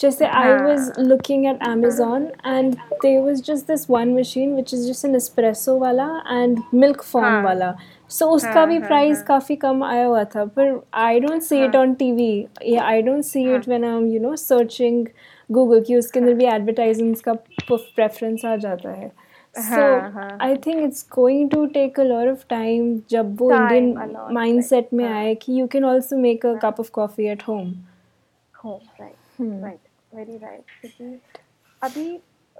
जैसे I was looking at Amazon and there was just this one machine which is just an espresso वाला एंड मिल्क हाँ। फॉर्म वाला, सो उसका हाँ, भी हाँ, प्राइस हाँ। काफ़ी कम आया हुआ था। पर I don't see it on TV या I don't see it when I am you know searching Google, कि उसके अंदर भी एडवर्टाइजिंग्स का प्रेफरेंस आ जाता है। सो हाँ, हाँ। I think it's going to take a lot of time जब वो Time, a lot, Indian mind set right, में हाँ। आए कि you can also make a cup of coffee at home. Home right right very right क्योंकि अभी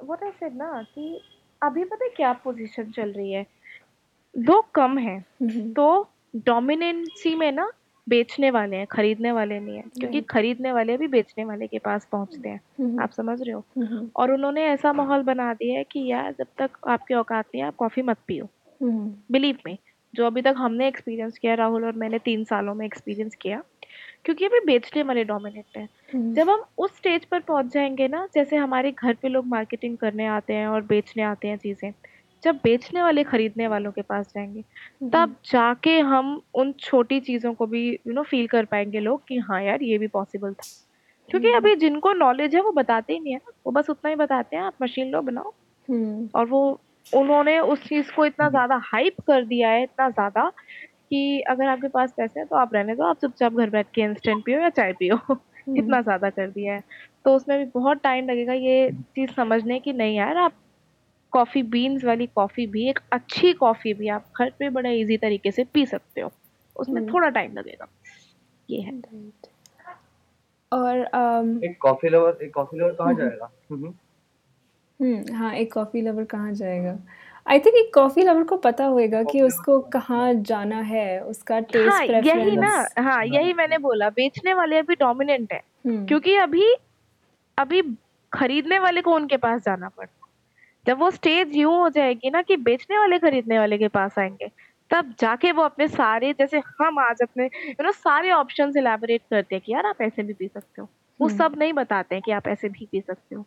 what I said ना कि अभी पता है क्या पोजीशन चल रही है, लोग कम हैं तो डोमिनेंसी में ना बेचने वाले हैं, खरीदने वाले नहीं हैं, क्योंकि Right. खरीदने वाले भी बेचने वाले के पास पहुंचते हैं, आप समझ रहे हो। और उन्होंने ऐसा माहौल बना दिया है कि यार जब तक आपकी औकात नहीं है आप कॉफ़ी मत पियो। बिलीव मी, जो अभी तक हमने एक्सपीरियंस किया, राहुल और मैंने तीन सालों में एक्सपीरियंस किया, क्योंकि अभी बेचने वाले डोमिनेट हैं। जब हम उस स्टेज पर पहुंच जाएंगे ना, जैसे हमारे घर पे लोग मार्केटिंग करने आते हैं और बेचने आते हैं चीज़ें, जब बेचने वाले खरीदने वालों के पास जाएंगे तब जाके हम उन छोटी चीज़ों को भी यू नो फील कर पाएंगे लोग कि हाँ यार ये भी पॉसिबल था। क्योंकि अभी जिनको नॉलेज है वो बताते ही नहीं है, वो बस उतना ही बताते हैं आप मशीन लो बनाओ, और वो उन्होंने उस चीज़ को इतना ज़्यादा हाइप कर दिया है, इतना ज़्यादा कि अगर आपके पास पैसे हैं तो आप रहने दो, आप चुपचाप घर बैठ के इंस्टेंट पियो या चाय पियो। इतना ज़्यादा कर दिया है, तो उसमें भी बहुत टाइम लगेगा ये चीज़ समझने की नहीं यार आप कॉफ़ी बीन्स वाली कॉफ़ी भी, एक अच्छी कॉफ़ी भी आप घर पे बड़े इजी तरीके से पी सकते हो, उसमें थोड़ा टाइम लगेगा, ये है। और um, एक कॉफी लवर एक कॉफी लवर कहाँ जाएगा? हम्म हम्म, हाँ एक कॉफ़ी लवर कहाँ जाएगा? आई थिंक एक कॉफ़ी लवर को पता होएगा कि उसको कहाँ जाना है, उसका हाँ टेस्ट यही ना, प्रेफरेंस। हाँ यही मैंने बोला, बेचने वाले अभी डोमिनेंट है, क्योंकि अभी अभी खरीदने वाले को उनके पास जाना पड़ता है। जब वो स्टेज यूं हो जाएगी ना कि बेचने वाले खरीदने वाले के पास आएंगे, तब जाके वो अपने सारे, जैसे हम आज अपने यू नो सारे ऑप्शंस इलैबोरेट करते हैं कि यार आप ऐसे भी पी सकते हो, वो सब नहीं बताते हैं कि आप ऐसे भी पी सकते हो।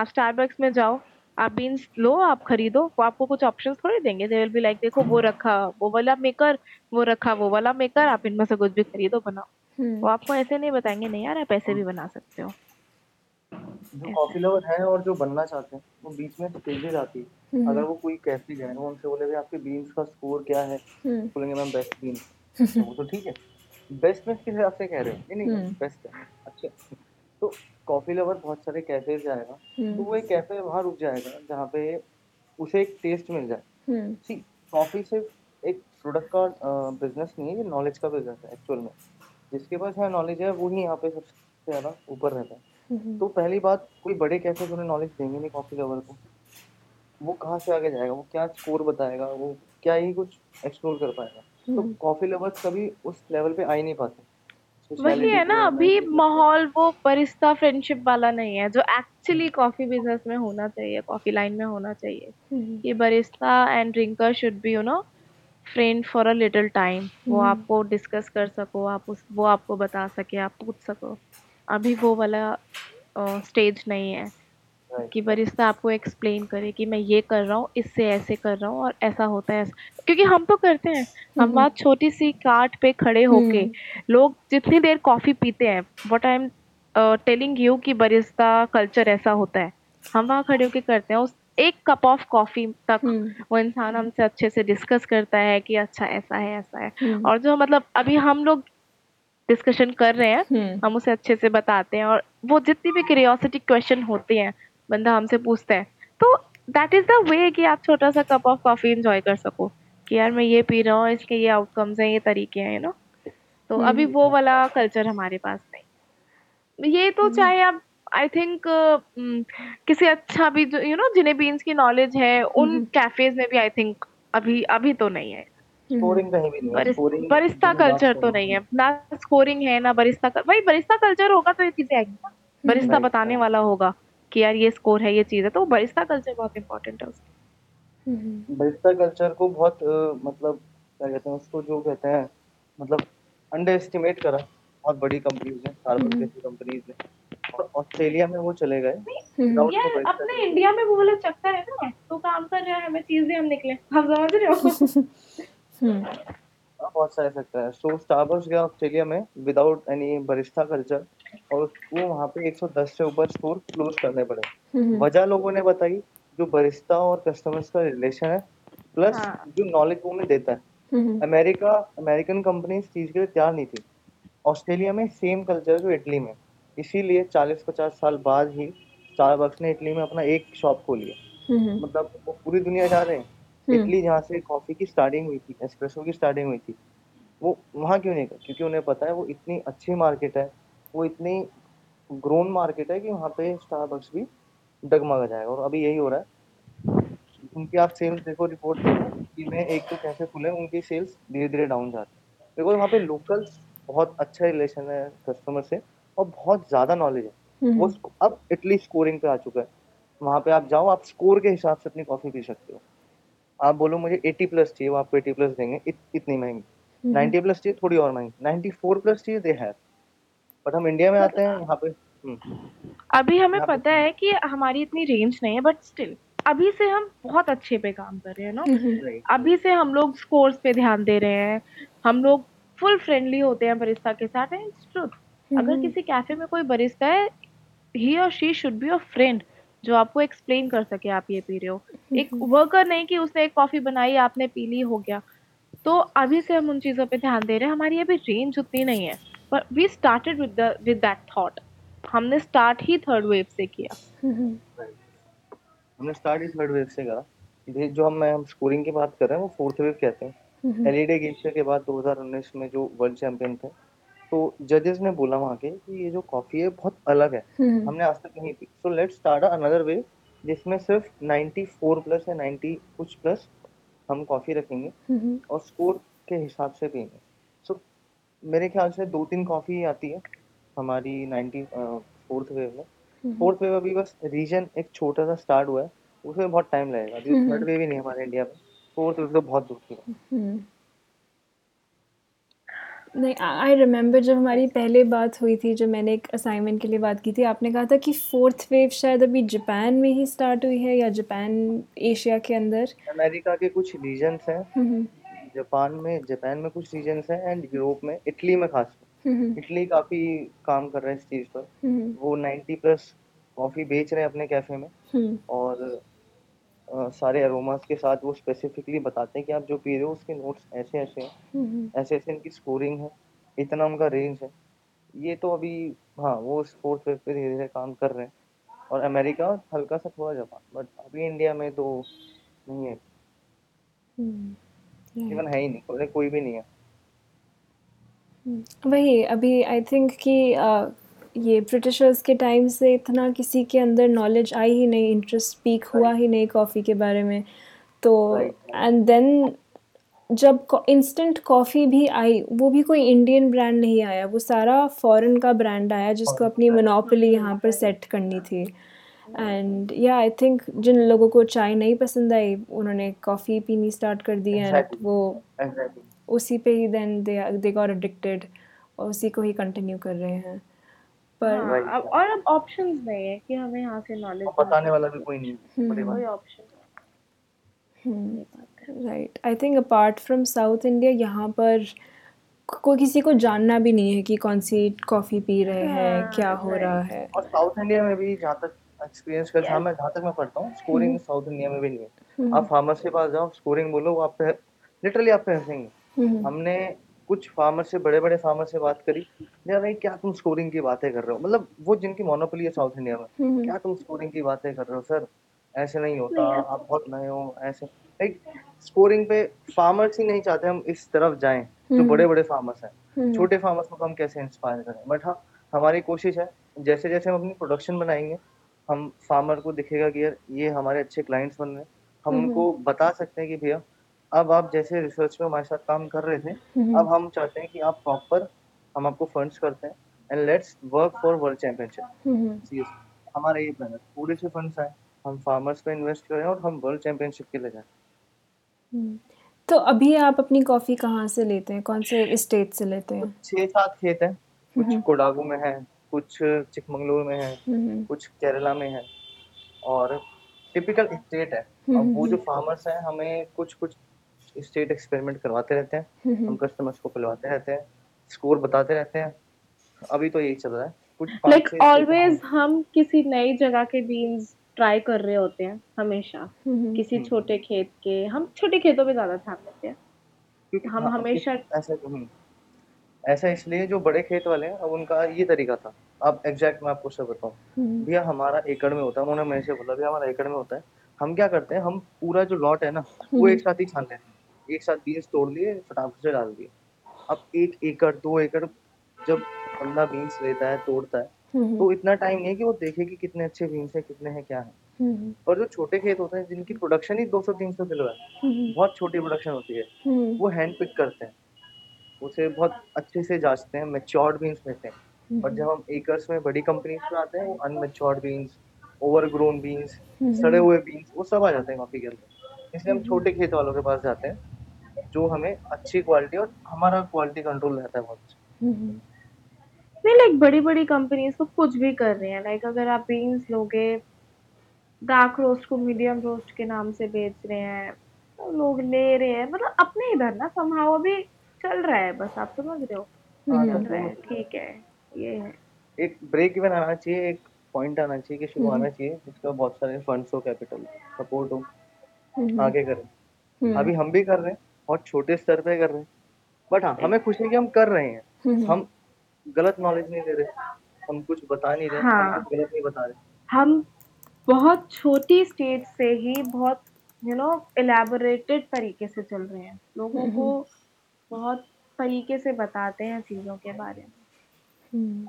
आप स्टारबक्स में जाओ, आप बीन्स लो, आप खरीदो, वो आपको कुछ ऑप्शंस थोड़ी देंगे, दे विल बी लाइक देखो वो रखा वो वाला मेकर, वो रखा वो वाला मेकर, आप इनमें से कुछ भी खरीदो बनाओ। वो हम्म आपको ऐसे नहीं बताएंगे नहीं यार आप ऐसे भी बना सकते हो, जो ऐसा कॉफी है। लवर है और जो बनना चाहते हैं वो बीच में स्टेजेस आती है। अगर हम्म वो कोई कैफे गए वो उनसे बोले भाई आपके बीन्स का स्कोर क्या है, हम्म बोलेंगे मैम बेस्ट बीन्स, तो वो तो ठीक है बेस्ट में किस हिसाब से कह रहे हो, नहीं नहीं हम्म बेस्ट है अच्छे। तो कॉफी लवर बहुत सारे कैफे जाएगा तो हम्म वो एक कैफे वहाँ रुक जाएगा जहाँ पे उसे एक टेस्ट मिल जाए। हम्म सी कॉफी सिर्फ एक प्रोडक्ट का बिजनेस नहीं है, ये नॉलेज का बिजनेस है एक्चुअल में। जिसके पास यहाँ नॉलेज है वो ही यहाँ पे सबसे ज़्यादा ऊपर रहता है। हम्म तो पहली बात कोई बड़े कैफे उन्हें नॉलेज देंगे नहीं कॉफी लवर को, वो कहाँ से आगे जाएगा, वो क्या स्कोर बताएगा, वो क्या ही कुछ एक्सप्लोर कर पाएगा। तो हम्म। कॉफी लवर्स कभी उस लेवल पे आ ही नहीं पाते वही स्पेशलिटी है ना, पे या अभी मैन्युफैक्चर पे। माहौल वो परिस्ता फ्रेंडशिप वाला नहीं है जो एक्चुअली कॉफी बिजनेस में होना चाहिए, कॉफी लाइन में होना चाहिए। हम्म ये barista and drinker should be you know friend for a little time, वो हम्म आपको डिस्कस कर सको, आप उस वो आपको बता सके, आप पूछ सको। अभी वो वाला स्टेज नहीं है राइट कि राइट बरिस्ता आपको एक्सप्लेन करे कि मैं ये कर रहा हूँ, इससे ऐसे कर रहा हूँ और ऐसा होता है ऐसा। क्योंकि हम तो करते हैं, हम हम्म बात छोटी सी कार्ट पे खड़े होके, हम्म लोग जितनी देर कॉफी पीते हैं, what I am telling you कि बरिस्ता कल्चर ऐसा होता है, हम वहाँ खड़े होके करते हैं। उस एक कप ऑफ कॉफी तक हम्म वो इंसान हमसे अच्छे से डिस्कस करता है कि अच्छा ऐसा है ऐसा है, हम्म और जो मतलब अभी हम लोग डिस्कशन कर रहे हैं हम्म हम उसे अच्छे से बताते हैं, और वो जितनी भी क्यूरियोसिटी क्वेश्चन होते हैं बंदा हमसे पूछता है। तो दैट इज द वे कि आप छोटा सा कप ऑफ कॉफी इंजॉय कर सको कि यार मैं ये पी रहा हूँ, इसके ये आउटकम्स हैं, ये तरीके हैं, यू नो। तो अभी वो हम्म वाला कल्चर हमारे पास नहीं। ये तो हम्म चाहे आप आई थिंक किसी अच्छा भी जो यू नो जिन्हें बीन्स की नॉलेज है उन हम्म कैफेज में भी आई थिंक अभी अभी तो नहीं है। हम्म स्कोरिंग कहीं भी नहीं है, बरिस, स्कोरिंग बरिस्ता जो लास्ट कल्चर तो नहीं है, ना स्कोरिंग है ना बरिस्ता कल, भाई बरिस्ता कल्चर होगा तो ये चीजें आएंगी ना, बरिस्ता राइट बताने राइट वाला होगा कि यार ये स्कोर है, ये चीज है, तो बरिस्ता कल्चर बहुत इंपॉर्टेंट है उसमें। हम्म बरिस्टा कल्चर को बहुत अ, मतलब क्या कहते हैं उसको, जो कहते हैं मतलब अंडर एस्टिमेट करा बहुत बड़ी कंपनीज ने, स्टारबक्स हम्म जैसी कंपनीज ने। और ऑस्ट्रेलिया में वो चले गए नहीं, विदाउट यार बरिस्टा अपने कल्चर। इंडिया में वो वाला चक्कर है ना, तो काम कर रहा है हमें चीजें, हम निकले, आप समझ रहे हो। हम्म हाँ, बहुत सारे सेक्टर है। सो स्टारबक्स गया ऑस्ट्रेलिया में विदाउट एनी बरिस्टा कल्चर और उसको वहाँ पे एक सौ दस से ऊपर स्टोर क्लोज करने पड़े। हम्म वजह लोगों ने बताई जो बरिस्टा और कस्टमर्स का रिलेशन है प्लस हाँ जो नॉलेज वो उन्हें देता है। हम्म अमेरिका अमेरिकन कंपनी इस चीज़ के लिए तैयार नहीं थी। ऑस्ट्रेलिया में सेम कल्चर जो इटली में, इसीलिए चालीस पचास साल बाद ही स्टारबक्स ने इटली में अपना एक शॉप खोली है। हम्म मतलब वो पूरी दुनिया जा रहे हैं, हम्म इटली जहाँ से कॉफ़ी की स्टार्टिंग हुई थी, एस्प्रेसो की स्टार्टिंग हुई थी, वो वहाँ क्यों नहीं गए, क्योंकि उन्हें पता है वो इतनी अच्छी मार्केट है, वो इतनी ग्रोन मार्केट है कि वहाँ पे स्टारबक्स भी डगमगा जाएगा। और अभी यही हो रहा है, उनकी आप सेल्स देखो, रिपोर्ट देखो कि मैं एक तो कैसे खुले उनकी सेल्स धीरे धीरे डाउन जा रही है, बिकॉज वहाँ पे लोकल्स बहुत अच्छा रिलेशन है कस्टमर से और बहुत ज़्यादा नॉलेज है। वो हम्म स्क- अब इटली स्कोरिंग पे आ चुका है, वहाँ पे आप जाओ आप स्कोर के हिसाब से अपनी कॉफ़ी पी सकते हो। आप बोलो मुझे एटी प्लस चाहिए, वो आपको एटी प्लस देंगे, इत, इतनी महंगी। हम्म नाइन्टी प्लस चाहिए थोड़ी और महंगी, नाइन्टी फोर प्लस चाहिए दे है। बट हम इंडिया में आते हैं मतलब यहाँ पे हम्म, अभी हमें यहाँ पे पता है कि हमारी इतनी रेंज नहीं है, बट स्टिल अभी से हम बहुत अच्छे पे काम कर रहे हैं ना, हम्म राइट अभी से हम लोग स्कोर्स पे ध्यान दे रहे हैं, हम लोग फुल फ्रेंडली होते हैं बरिस्ता के साथ। एंड इट्स ट्रूथ, अगर हम्म किसी कैफे में कोई बरिस्ता है, ही और she should be a friend जो आपको एक्सप्लेन कर सके आप ये पी रहे हो, एक हम्म वर्कर नहीं कि उसने एक कॉफी बनाई आपने पी ली हो गया। तो अभी से हम उन चीज़ों पे ध्यान दे रहे हैं, हमारी अभी रेंज उतनी नहीं है, पर we started with the with that thought, हमने स्टार्ट ही थर्ड वेव से किया। हम्म राइट हमने स्टार्ट इस थर्ड वेव से करा। ये जो हम हम स्कोरिंग की बात कर रहे हैं वो फोर्थ वेव कहते हैं। हम्म एलईडी एशिया के बाद दो हज़ार उन्नीस में जो वर्ल्ड चैंपियन थे, तो जजेस ने बोला वहाँ के कि ये जो कॉफ़ी है बहुत अलग है, हम्म हमने आज तक नहीं पी, so let start another way जिसमें सिर्फ नाइन्टी फोर प्लस या नाइन्टी कुछ प्लस हम कॉफ़ी रखेंगे हम्म और स्कोर के हिसाब से पियेंगे। सो मेरे ख्याल से दो तीन कॉफ़ी आती है हमारी नाइन्टी फोर्थ वेव में। हम्म फोर्थ वेव अभी बस रीजन एक छोटा सा स्टार्ट हुआ है, उसमें बहुत टाइम लगेगा। अभी थर्ड हम्म वेव ही नहीं है हमारे इंडिया में, फोर्थ वेव तो बहुत दूर की है। हम्म नहीं, आई रिमेम्बर जब हमारी पहले बात हुई थी, जब मैंने एक असाइनमेंट के लिए बात की थी, आपने कहा था कि फोर्थ वेव शायद अभी जापान में ही स्टार्ट हुई है, या जापान एशिया के अंदर। अमेरिका के कुछ रीजन्स हैं, हम्म जापान में जापान में कुछ रीजन्स हैं, एंड यूरोप में, इटली में खासकर। हम्म, इटली काफी काम कर रहा है इस चीज पर। हम्म, वो नाइन्टी प्लस कॉफी बेच रहे हैं अपने कैफे में, हम्म, और अ, सारे अरोमास के साथ वो स्पेसिफिकली बताते हैं कि आप जो पी रहे हो उसके नोट्स ऐसे ऐसे हैं, हम्म, ऐसे ऐसे इनकी स्कोरिंग है, इतना उनका रेंज है। ये तो अभी हाँ वो उस फोर्थ वेव पे धीरे धीरे काम कर रहे हैं, और अमेरिका और हल्का सा थोड़ा जापान, बट अभी इंडिया में तो नहीं है, हम्म, इवन राइट है ही नहीं, कोई कोई भी नहीं है। हम्म, वही अभी आई थिंक कि अ, ये ब्रिटिशर्स के टाइम से इतना किसी के अंदर नॉलेज आई ही नहीं, इंटरेस्ट पीक हुआ राइट ही नहीं कॉफ़ी के बारे में। तो राइट राइट एंड देन जब इंस्टेंट कॉफ़ी भी आई, वो भी कोई इंडियन ब्रांड नहीं आया, वो सारा फॉरेन का ब्रांड आया जिसको अपनी मोनोपोली यहाँ पर सेट करनी थी। एंड या आई थिंक जिन लोगों को चाय नहीं पसंद आई उन्होंने कॉफ़ी पीनी स्टार्ट कर दी, एंड एग्जैक्टली वो एग्जैक्टली उसी पे ही then they they got addicted और उसी को ही कंटिन्यू कर रहे हैं। पर हाँ, वही अब और अब ऑप्शंस नहीं है कि हमें यहाँ से नॉलेज और बताने हासिल वाला भी कोई नहीं है, बड़ी बात कोई ऑप्शन नहीं, ये बात है। Right, I think apart from South India यहाँ पर कोई किसी को जानना भी नहीं है कि कौन सी कॉफ़ी पी रहे हैं, क्या हाँ हो रहा राइट है। है। और साउथ इंडिया में भी जहाँ तक एक्सपीरियंस कर, हाँ, यस मैं जहाँ तक मैं पढ़ता हूँ स्कोरिंग साउथ इंडिया में भी नहीं है। आप फार्मर के पास जाओ, स्कोरिंग बोलो, वो आप पे लिटरली आप पे हंसेंगे। हमने कुछ फार्मर से, बड़े बड़े फार्मर से बात करी, यार भाई क्या तुम स्कोरिंग की बातें कर रहे हो, मतलब वो जिनकी मोनोपोली है साउथ इंडिया में, क्या तुम स्कोरिंग की बातें कर रहे हो सर, ऐसे नहीं होता, नहीं आप आप बहुत नए हो, ऐसे लाइक स्कोरिंग पे फार्मर्स ही नहीं चाहते हम इस तरफ जाएं, जो बड़े बड़े फार्मर्स हैं। छोटे फार्मर्स को हम कैसे इंस्पायर करें, बट हाँ हमारी कोशिश है जैसे जैसे हम अपनी प्रोडक्शन बनाएंगे, हम फार्मर को दिखेगा कि यार ये हमारे अच्छे क्लाइंट्स बन रहे हैं, हम उनको बता सकते हैं कि भैया अब आप जैसे रिसर्च में हमारे साथ काम कर रहे थे, अब हम चाहते हैं कि आप प्रॉपर, हम आपको फंड्स करते हैं and let's work for world championship seriously. हमारा ये प्लान है, थोड़े से फंड्स आए, हम फार्मर्स पे इन्वेस्ट करें और हम वर्ल्ड चैंपियनशिप के लिए जाएं। तो अभी आप अपनी कॉफ़ी कहाँ से लेते हैं, कौन से स्टेट से लेते कुछ हैं? छः सात खेत हैं, कुछ कोडागू में है, कुछ चिकमंगलूर में है, कुछ केरला में है, और टिपिकल स्टेट है। अब वो जो फार्मर्स हैं हमें कुछ कुछ स्टेट एक्सपेरिमेंट करवाते रहते हैं, हम कस्टमर्स को पिलवाते रहते हैं, स्कोर बताते रहते हैं। अभी तो यही चल रहा है, कुछ पाँच लाइक छह स्टेट में ऑलवेज हम हम किसी नई जगह के बीन्स ट्राई कर रहे होते हैं हमेशा, किसी हम्म, छोटे खेत के, हम छोटे खेतों पे ज्यादा ध्यान देते हैं, क्योंकि हम हाँ क्योंकि हमेशा ऐसा हम्म, ऐसा इसलिए जो बड़े खेत वाले हैं, अब उनका ये तरीका था। अब एग्जैक्ट मैं आपको सब बताऊं, भैया हमारा एकड़ में होता है, उन्होंने मेरे से बोला भैया हमारा एकड़ में होता है, हम क्या करते हैं, हम पूरा जो लॉट है ना वो एक साथ ही छान लेते हैं, एक साथ बीन्स तोड़ लिए, फटाफट से डाल दिए। अब एक एकड़ दो एकड़ जब बंदा बीन्स लेता है, तोड़ता है, तो इतना टाइम नहीं है कि वो देखे कि कितने अच्छे बीन्स हैं, कितने हैं, क्या है। और जो छोटे खेत होते हैं जिनकी प्रोडक्शन ही दो सौ तीन सौ किलो है, बहुत छोटी प्रोडक्शन होती है, वो हैंड पिक करते हैं, उसे बहुत अच्छे से जांचते हैं, मेच्योर्ड बीन्स लेते हैं। और जब हम एकर्स में बड़ी कंपनीज में आते हैं, वो अनमेच्योर्ड बीन्स, ओवरग्रोन बीन्स, सड़े हुए बीन्स, वो सब आ जाते हैं कॉफी के अंदर। इसलिए हम छोटे खेत वालों के पास जाते हैं, जो हमें अच्छी क्वालिटी, और हमारा क्वालिटी कंट्रोल रहता है बहुत। नहीं, लाइक बड़ी बड़ी कंपनीज तो कुछ भी कर रही हैं। लाइक अगर आप बीन्स लोगे, डार्क रोस्ट को मीडियम रोस्ट के नाम से बेच रहे हैं, तो लोग ले रहे हैं, मतलब अपने इधर ना somehow अभी चल रहा है, बस आप समझ रहे हो, हाँ चल रहा कंट्रोल में है, चल रहा ठीक है, ये है। एक ब्रेक इवन आना चाहिए, एक पॉइंट आना चाहिए कि शुरू आना चाहिए जिसका बहुत सारे फंड्स हो, कैपिटल सपोर्ट हो, आगे करें। अभी हम भी कर रहे हैं, और छोटे स्तर पे कर रहे हैं, बट हाँ हमें खुशी है कि हम कर रहे हैं, हम गलत नॉलेज नहीं दे रहे, हम कुछ बता नहीं रहे, हम कुछ हाँ, गलत नहीं बता रहे। हम बहुत छोटी स्टेज से ही बहुत यू नो एलैबोरेटेड तरीके से चल रहे हैं, लोगों को बहुत तरीके से बताते हैं चीज़ों के बारे में।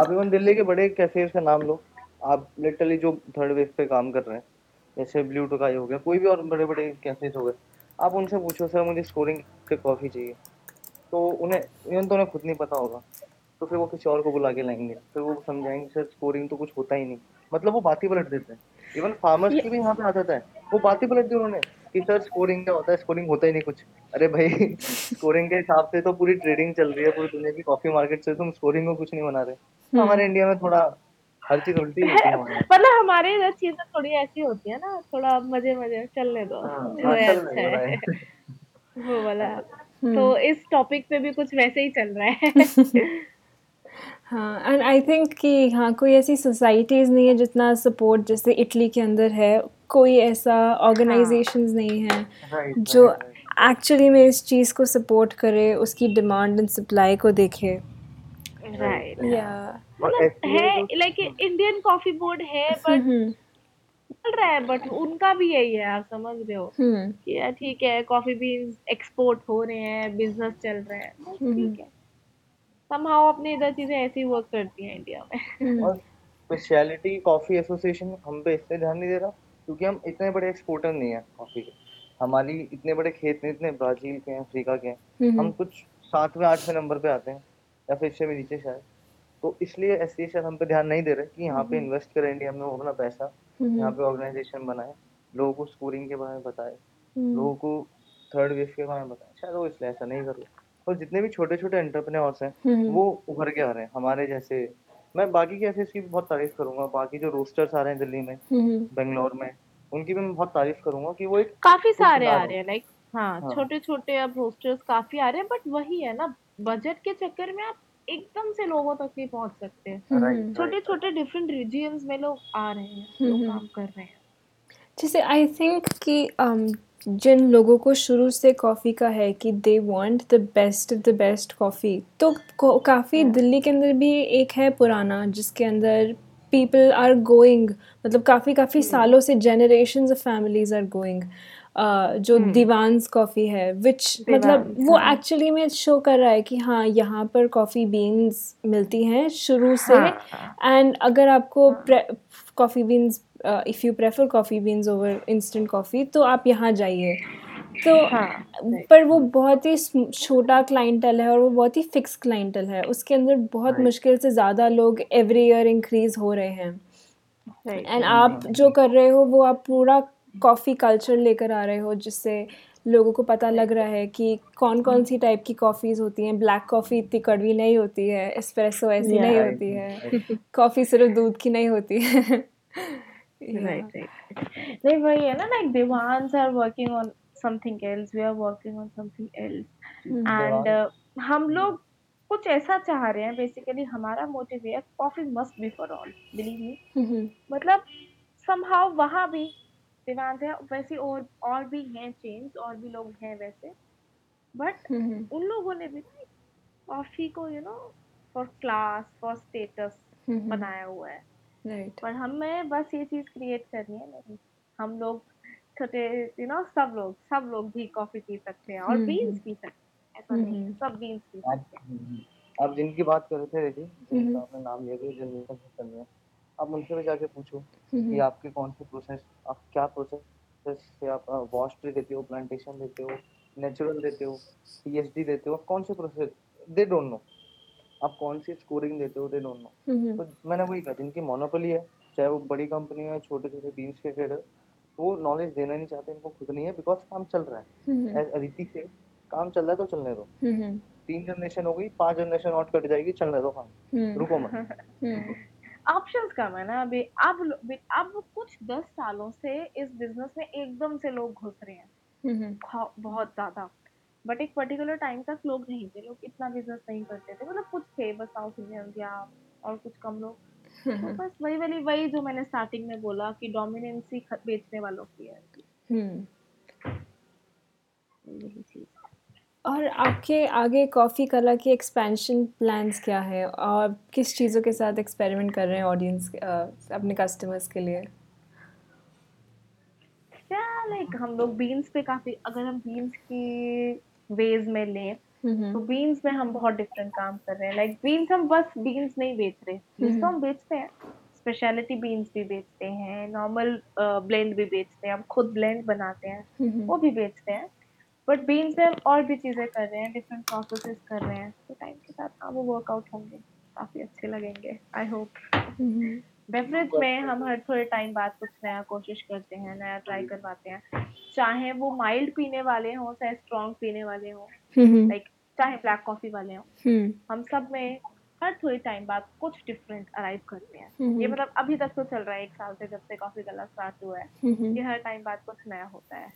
आप इवन दिल्ली के बड़े कैफेज का नाम लो, आप लिटरली जो थर्ड वेव पे काम कर रहे हैं, जैसे ब्लू टोकाई हो गया, कोई भी और बड़े बड़े कैफेज हो गए, आप उनसे पूछो सर मुझे स्कोरिंग के कॉफ़ी चाहिए, तो उन्हें इवन तो उन्हें खुद नहीं पता होगा, तो फिर वो किसी और को बुला के लाएंगे, फिर वो समझाएंगे सर स्कोरिंग तो कुछ होता ही नहीं, मतलब वो बात ही पलट देते हैं। इवन फार्मर्स ये की भी यहाँ पे आदत है, वो बात ही पलट दी उन्होंने कि सर स्कोरिंग क्या होता है, स्कोरिंग होता ही नहीं कुछ। अरे भाई स्कोरिंग के हिसाब से तो पूरी ट्रेडिंग चल रही है, पूरी दुनिया की कॉफी मार्केट से तुम स्कोरिंग को कुछ नहीं बना रहे। तो हमारे इंडिया में थोड़ा हर चीज उल्टी ही होती है हमारे यहाँ। मतलब हमारे इधर चीज़ें थोड़ी ऐसी होती है ना, थोड़ा मजे मजे में चलने दो, हाँ जो हाँ, है चल अच्छा रही है है। वो वाला है। तो इस टॉपिक पे भी कुछ वैसे ही चल रहा है. हाँ, एंड आई थिंक कि हाँ कोई ऐसी सोसाइटीज़ नहीं है जितना सपोर्ट जैसे इटली के अंदर है, कोई ऐसा ऑर्गेनाइजेशंस हाँ, नहीं है right, जो एक्चुअली right, right. में इस चीज़ को सपोर्ट करे, उसकी डिमांड एंड सप्लाई को देखे. राइट या मतलब है लाइक इंडियन कॉफी बोर्ड है बट चल रहा है, बट उनका भी यही है, आप समझ रहे हो कि ठीक है कॉफी बीन्स एक्सपोर्ट हो रहे हैं, बिजनेस चल रहा है, ठीक है somehow अपने इधर चीजें ऐसी वर्क करती हैं इंडिया में. और स्पेशलिटी कॉफी एसोसिएशन हम पे इससे ध्यान नहीं दे रहा क्योंकि हम इतने बड़े एक्सपोर्टर नहीं हैं कॉफी के, हमारी इतने बड़े खेत नहीं, इतने ब्राजील के हैं, अफ्रीका के हैं, हम कुछ सातवें आठवें नंबर पे आते हैं या फिर इससे भी नीचे शायद, तो इसलिए एसोसिएशन हम पे ध्यान नहीं दे रहे कि यहाँ पे इन्वेस्ट करें इंडिया में अपना पैसा, यहाँ पे ऑर्गेनाइजेशन बनाए, लोगों को स्कोरिंग के बारे में बताए, लोगों को थर्ड वेव के बारे में बताए, शायद वो इसलिए ऐसा नहीं कर रहे. और जितने भी छोटे छोटे एंटरप्रेन्योर्स हैं वो उभर के आ रहे हैं हमारे जैसे, मैं बाकी के ऐसे बहुत तारीफ करूंगा, बाकी जो रोस्टर्स आ रहे हैं दिल्ली में, बेंगलोर में, उनकी भी मैं बहुत तारीफ करूंगा कि वो एक काफी सारे आ रहे हैं लाइक हाँ छोटे छोटे अब रोस्टर्स काफी आ रहे हैं, बट वही है ना बजट के चक्कर में आप एकदम से लोगों तक नहीं पहुंच सकते, छोटे छोटे डिफरेंट रीजियंस में लोग आ रहे हैं, लोग काम कर रहे हैं. जैसे आई थिंक कि जिन लोगों को शुरू से कॉफ़ी का है कि they want the best of the best coffee, तो काफ़ी दिल्ली के अंदर भी एक है पुराना जिसके अंदर पीपल आर गोइंग, मतलब काफ़ी काफ़ी सालों से generations of families are going, जो दीवान्स कॉफ़ी है विच मतलब वो एक्चुअली में शो कर रहा है कि हाँ यहाँ पर कॉफ़ी बीन्स मिलती हैं शुरू से, एंड अगर आपको coffee beans if you prefer coffee beans over instant coffee तो आप यहाँ जाइए, तो पर वो बहुत ही छोटा क्लाइंटल है और वो बहुत ही फिक्स क्लाइंटल है, उसके अंदर बहुत मुश्किल से ज़्यादा लोग एवरी ईयर इंक्रीज़ हो रहे हैं, एंड आप जो कर रहे हो वो आप पूरा कॉफ़ी कल्चर लेकर आ रहे हो जिससे लोगों को पता लग रहा है कि कौन कौन सी टाइप की कॉफ़ीज़ होती हैं, ब्लैक कॉफ़ी इतनी कड़वी नहीं होती है, एस्प्रेसो ऐसी नहीं होती है, कॉफ़ी सिर्फ दूध की नहीं होती है. Right, right. नहीं वही है ना, like Dewan's are working on something else, we are working on something else, and uh, हम लोग कुछ ऐसा चाह रहे हैं basically, हमारा motive है coffee must be for all, believe me, मतलब somehow वहाँ भी Dewan's है वैसे और और भी हैं chains, और भी लोग हैं वैसे, but उन लोगों ने भी coffee को you know for class, for status बनाया हुआ है. Right. पर हमें बस ये चीज क्रिएट करनी है, नहीं हम लोग छोटे यू नो सब लोग सब लोग भी कॉफी पी सकते हैं और बीन्स पी सकते हैं, ऐसा नहीं है सब बीन्स पी सकते हैं. आप जिनकी बात कर रहे थे देखिए आपने नाम लिया जो न्यूज़ करनी है, आप उनसे भी जाके पूछो कि आपके कौन से प्रोसेस, आप क्या प्रोसेस से आप वॉश ट्री देते हो, प्लांटेशन देते हो, नेचुरल देते हो, पी एच डी देते हो, कौन से प्रोसेस, दे डोंट नो आप कौन सी स्कोरिंग देते हो, दे डोंट नो. तो मैंने वही कहा जिनकी मोनोपोली है चाहे वो बड़ी कंपनी है छोटे छोटे बीन्स के ट्रेडर, वो नॉलेज देना नहीं चाहते, इनको खुद नहीं है बिकॉज काम चल रहा है. एज अदिति से काम चल रहा है तो चलने दो, तीन जनरेशन हो गई, पांच जनरेशन और कट जाएगी, चलने दो काम, रुको मत. ऑप्शंस कम है ना अभी, अब अब कुछ दस सालों से इस बिजनेस में एकदम से लोग घुस रहे हैं बहुत ज्यादा, बट एक पर्टिकुलर टाइम तक लोग नहीं थे, लोग इतना बिजनेस नहीं करते थे, मतलब कुछ थे बस साउथ इंडियन या और कुछ कम लोग, तो बस वही वाली वही जो मैंने स्टार्टिंग में बोला कि डोमिनेंसी बेचने वालों की है. हम्म. और आपके आगे कॉफ़ी कला के एक्सपेंशन प्लान्स क्या है और किस चीज़ों के साथ एक्सपेरिमेंट कर रहे हैं ऑडियंस अपने कस्टमर्स के लिए? क्या लाइक हम लोग बीन्स पे काफ़ी, अगर हम बीन्स की वेज में लें तो बीन्स में हम बहुत डिफरेंट काम कर रहे हैं, लाइक बीन्स हम बस बीन्स नहीं बेच रहे, बीन्स तो हम बेचते हैं, स्पेशलिटी बीन्स भी बेचते हैं, नॉर्मल ब्लेंड भी बेचते हैं, हम खुद ब्लेंड बनाते हैं वो भी बेचते हैं, बट बीन्स में हम और भी चीज़ें कर रहे हैं, डिफरेंट प्रोसेसेस कर रहे हैं, तो टाइम के साथ हाँ वो वर्कआउट होंगे, काफ़ी अच्छे लगेंगे आई होप. बेवरेज में हम हर थोड़े टाइम बाद कुछ नया कोशिश करते हैं, नया ट्राई करवाते हैं, चाहे वो माइल्ड पीने वाले हों चाहे स्ट्रॉन्ग पीने वाले हों, लाइक चाहे ब्लैक कॉफी वाले हों, हम सब में हर थोड़े टाइम बाद कुछ डिफरेंट अराइव करते हैं. ये मतलब अभी तक तो चल रहा है एक साल से जब से कॉफी कला स्टार्ट हुआ है, ये हर टाइम बाद कुछ नया होता है,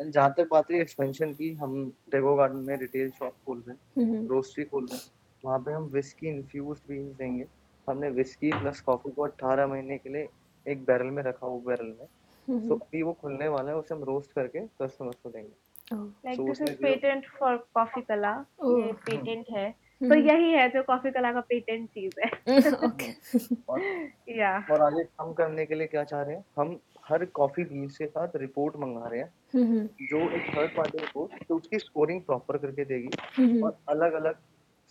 एंड जहाँ तक बात रही एक्सपेंशन की, हम डेगो गार्डन में रिटेल शॉप खोल रहे हैं, रोस्ट्री खोल रहे हैं, वहाँ पे हम विस्की इन्फ्यूज बीन्स देंगे। हमने विस्की प्लस कॉफी को अट्ठारह महीने के लिए एक बैरल में रखा, वो बैरल में सो अभी वो खुलने वाला है, उसे हम रोस्ट करके कस्टमर्स को देंगे। Like this is patent for coffee कला, ये पेटेंट है तो यही है जो कॉफी कला का पेटेंट चीज है। ओके या और आगे काम करने के लिए क्या चाह रहे हैं, हम हर कॉफी बीन्स के साथ रिपोर्ट मंगा रहे हैं जो एक थर्ड पार्टी रिपोर्ट तो उसकी स्कोरिंग प्रॉपर करके देगी और अलग अलग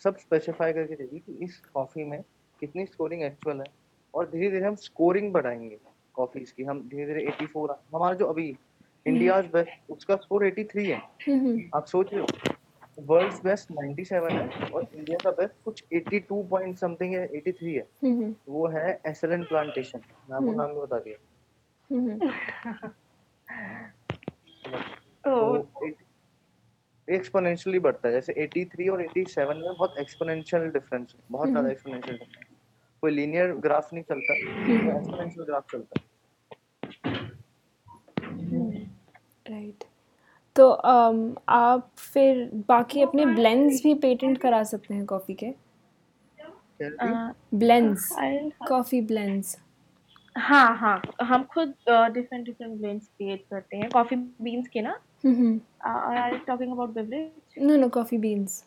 सब स्पेसिफाई करके देगी कि इस कॉफी में कितनी स्कोरिंग एक्चुअल है। और धीरे धीरे हम स्कोरिंग बढ़ाएंगे कॉफीज की। हम धीरे धीरे चौरासी, हमारा जो अभी इंडियाज बेस्ट उसका स्कोर तिरासी है, आप सोच रहे हो वर्ल्ड्स बेस्ट सत्तानवे है और इंडिया का बेस्ट कुछ बयासी पॉइंट समथिंग है, तिरासी है। वो है एक्सेलेंट प्लांटेशन, नाम नाम में बता दिया। एक्सपोनेंशियली बढ़ता है, जैसे तिरासी और सत्तासी में बहुत एक्सपोनेंशियल डिफरेंस, बहुत ज्यादा एक्सपोनेंशियल डिफरेंस, कोई लीनियर ग्राफ नहीं चलता, एक्सपोनेंशियल ग्राफ चलता है। राइट, तो आप फिर बाकी अपने ब्लेंड्स भी पेटेंट करा सकते हैं कॉफी के, ब्लेंड्स, कॉफी ब्लेंड्स। हाँ हाँ, हम खुद डिफरेंट डिफरेंट ब्लेंड्स क्रिएट करते हैं कॉफी बीन्स के ना। Mm-hmm. Uh, are you talking about beverage? No, no, coffee beans.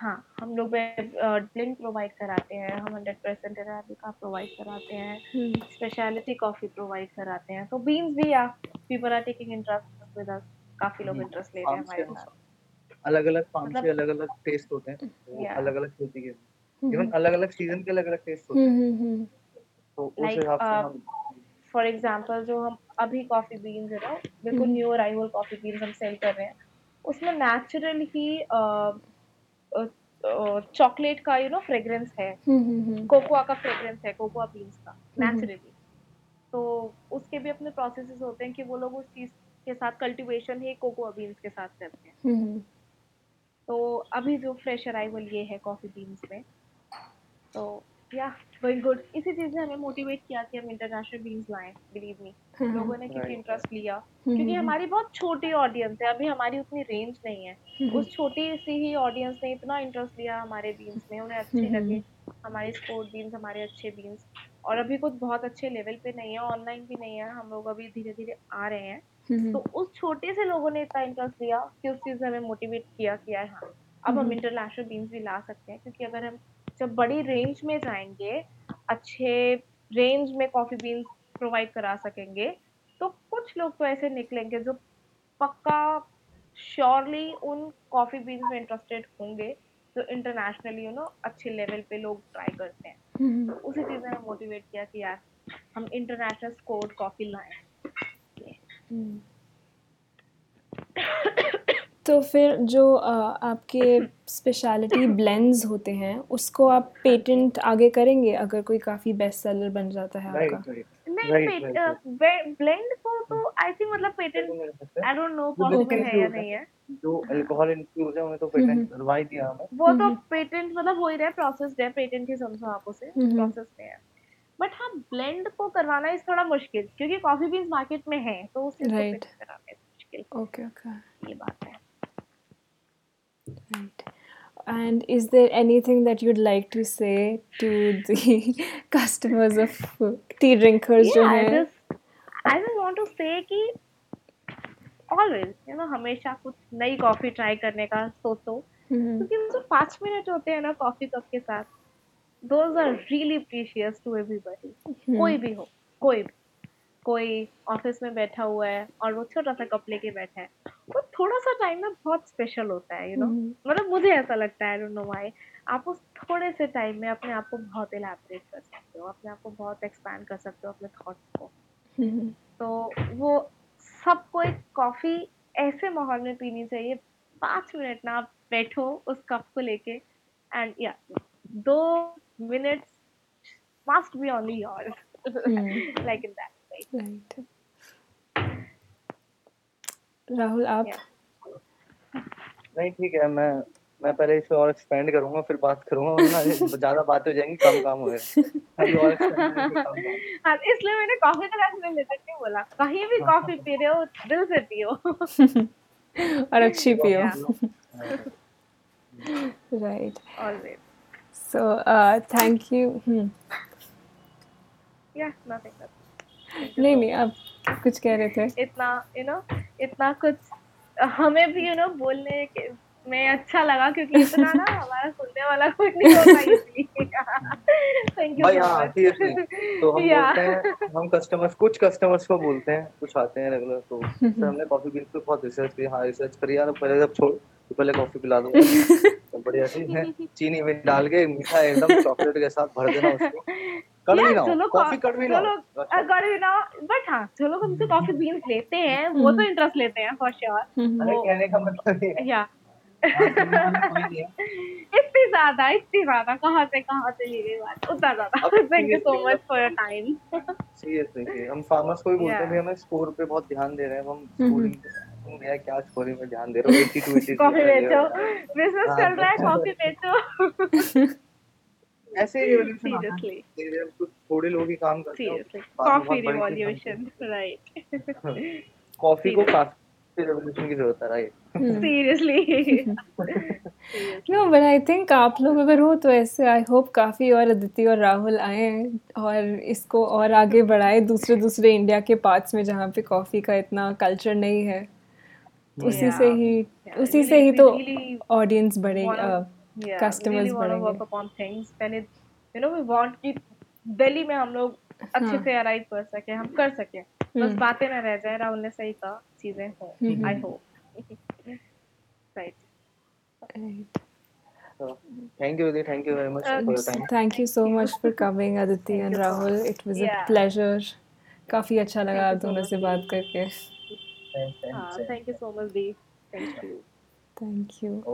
हाँ, हम लोग ब्लेंड प्रोवाइड कराते हैं, हम हंड्रेड परसेंट अराबिका प्रोवाइड कराते हैं, स्पेशलिटी कॉफी प्रोवाइड कराते हैं। तो बीन्स भी आप, people are taking interest with us, काफी लोग इंटरेस्ट ले रहे हैं हमारे साथ। अलग अलग पाम से अलग अलग टेस्ट होते हैं, अलग अलग खेती के, इवन अलग अलग सीजन के अलग अलग टेस्ट होते हैं। तो उस हिसाब से हम फॉर एग्जाम्पल जो हम अभी कॉफी बीन्स है ना, बिल्कुल न्यू अराइवल कॉफी बीन्स हम सेल कर रहे हैं, उसमें नेचुरल ही चॉकलेट का यू नो फ्रेग्रेंस है, कोकोआ का फ्रेग्रेंस है, कोकोआ बीन्स का नेचुरली। तो उसके भी अपने प्रोसेसेस होते हैं कि वो लोग उस चीज के साथ कल्टीवेशन ही कोकोआ बीन्स के साथ करते हैं। तो अभी जो फ्रेश अराइवल ये है कॉफी बीन्स में, तो या वेरी गुड। इसी चीज ने हमें मोटिवेट किया कि हम इंटरनेशनल बीन्स लाएं, बिलीव मी। लोगों ने कितना इंटरेस्ट लिया, क्योंकि हमारी बहुत छोटी ऑडियंस है, अभी हमारी उतनी रेंज नहीं है। उस छोटी सी ही ऑडियंस ने इतना इंटरेस्ट लिया हमारे बीन्स में, उन्हें अच्छे लगे हमारे स्पोर्ट बीन्स, हमारे अच्छे बीन्स। और अभी कुछ बहुत अच्छे लेवल पे नहीं है, ऑनलाइन भी नहीं है, हम लोग अभी धीरे धीरे आ रहे हैं। तो उस छोटे से लोगों ने इतना इंटरेस्ट लिया कि उस चीज ने हमें मोटिवेट किया कि यार हाँ, अब हम इंटरनेशनल बीन्स भी ला सकते हैं। क्योंकि अगर हम जब बड़ी रेंज में जाएंगे, अच्छे रेंज में कॉफी बीन्स प्रोवाइड करा सकेंगे, तो कुछ लोग तो ऐसे निकलेंगे जो पक्का श्योरली उन कॉफी बीन्स में इंटरेस्टेड होंगे, जो इंटरनेशनली यू नो अच्छे लेवल पे लोग ट्राई करते हैं। mm-hmm. तो उसी चीज ने मोटिवेट किया कि यार हम इंटरनेशनल स्कोर्ड कॉफी लाएं। mm. तो फिर जो आपके स्पेशलिटी ब्लेंड्स होते हैं, उसको आप पेटेंट आगे करेंगे अगर कोई काफी बेस्ट सेलर बन जाता है आपका? नहीं, ब्लेंड को तो आई थिंक मतलब patent, I don't know possible है या नहीं है। जो अल्कोहल इन्फ्यूज है उन्हें तो पेटेंट करवाई दिया हमें, वो तो पेटेंट मतलब हो ही रहा है, प्रोसेस है, पेटेंट ही समझो आप उसे, प्रोसेस है। बट हाँ, ब्लेंड को करवाना इज थोड़ा मुश्किल, क्योंकि कॉफी बीन्स मार्केट में है, तो उसको पेटेंट कराना मुश्किल। ओके ओके, ये बात है। Right. And is there anything that you'd like to say to the customers of tea drinkers? Yeah, I just, I just want to say that always, you know, हमेशा कुछ नई coffee try करने का सोचो, क्योंकि जो पाँच मिनट होते हैं ना कॉफी कप के साथ, those are really precious to everybody. कोई भी हो, कोई भी, कोई ऑफिस में बैठा हुआ है और वो छोटा सा कप लेके बैठा है, वो थोड़ा सा टाइम ना बहुत स्पेशल होता है, यू नो। मतलब मुझे ऐसा लगता है, आई डोंट नो व्हाई, आप उस थोड़े से टाइम में अपने आप को बहुत इलैबोरेट कर सकते हो, अपने आप को बहुत एक्सपैंड कर सकते हो, अपने थॉट्स को। तो वो सबको एक कॉफ़ी ऐसे माहौल में पीनी चाहिए, पाँच मिनट ना आप बैठो उस कप को लेके, एंड या दो minutes must be only yours, like in that. Right. Rahul, आप? नहीं, ठीक है, मैं मैं पहले इसे और एक्सपेंड करूंगा फिर बात करूंगा वरना ज्यादा बात हो जाएंगी कम काम हो जाएगा। इसलिए मैंने कॉफी का रेफरेंस लेते नहीं बोला, कहीं भी कॉफी पी रहे हो दिल से पियो और अच्छी पियो। Right, always. So thank you. या नथिंग नहीं नहीं आप कुछ कह रहे थे। इतना यू नो इतना कुछ हमें भी यू नो बोलने के मैं अच्छा लगा क्योंकि इतना ना हमारा सुनने वाला कोई नहीं होगा इसलिए थैंक यू। हां सीरियसली तो हम बोलते हैं हम कस्टमर्स कुछ कस्टमर्स को बोलते हैं कुछ आते हैं रेगुलर तो सर हमने कॉफी बीन्स पे बहुत रिसर्च की। हां रिसर्च करी यार पहले जब छोड़ तो पहले कॉफी पिला दो तो बढ़िया सी है चीनी में डाल के मीठा एकदम चॉकलेट के साथ भर देना उसको कड़वी ना कॉफी कड़वी ना कड़वी ना बट हां जो लोग हमसे कॉफी बीन्स लेते हैं वो तो इंटरेस्ट लेते हैं फॉर श्योर। अरे कहने का मतलब है या इतनी ज्यादा इतनी ज्यादा कहाँ से कहाँ से ले रहे बात उतना ज्यादा। Thank you so much for your time. Seriously हम फार्मर्स को भी बोलते हैं हमें स्कोर पे बहुत ध्यान दे रहे हैं हम स्कोरिंग तुम भैया क्या स्कोरिंग पे ध्यान दे रहे हो एटी टू एटी कॉफी बेचो बिजनेस चल रहा है कॉफी बेचो ऐसे रिवॉल्यूशन सीरियसली कुछ थोड़े लोग ही काम करते हैं कॉफी रिवॉल्यूशन। राइट, कॉफी को आप लोग अगर हो तो ऐसे आई होप काफी और अदिति और राहुल आए और इसको और आगे बढ़ाए दूसरे दूसरे इंडिया के पार्ट्स में जहाँ पे कॉफी का इतना कल्चर नहीं है। उसी से ही उसी से ही तो ऑडियंस बढ़ेगी, कस्टमर्स बढ़ेंगे, दिल्ली में हम लोग अच्छे से अराइव कर सके, हम कर सके, बस बातें ना रह जाए। राहुल ने सही कहा, चीजें हो I hope. Right, thank you thank you very much for your time. Thank you so much for coming Aditi and Rahul, it was a pleasure. काफी अच्छा लगा आप दोनों से बात करके। थैंक यू सो मच दी। Thank you thank you.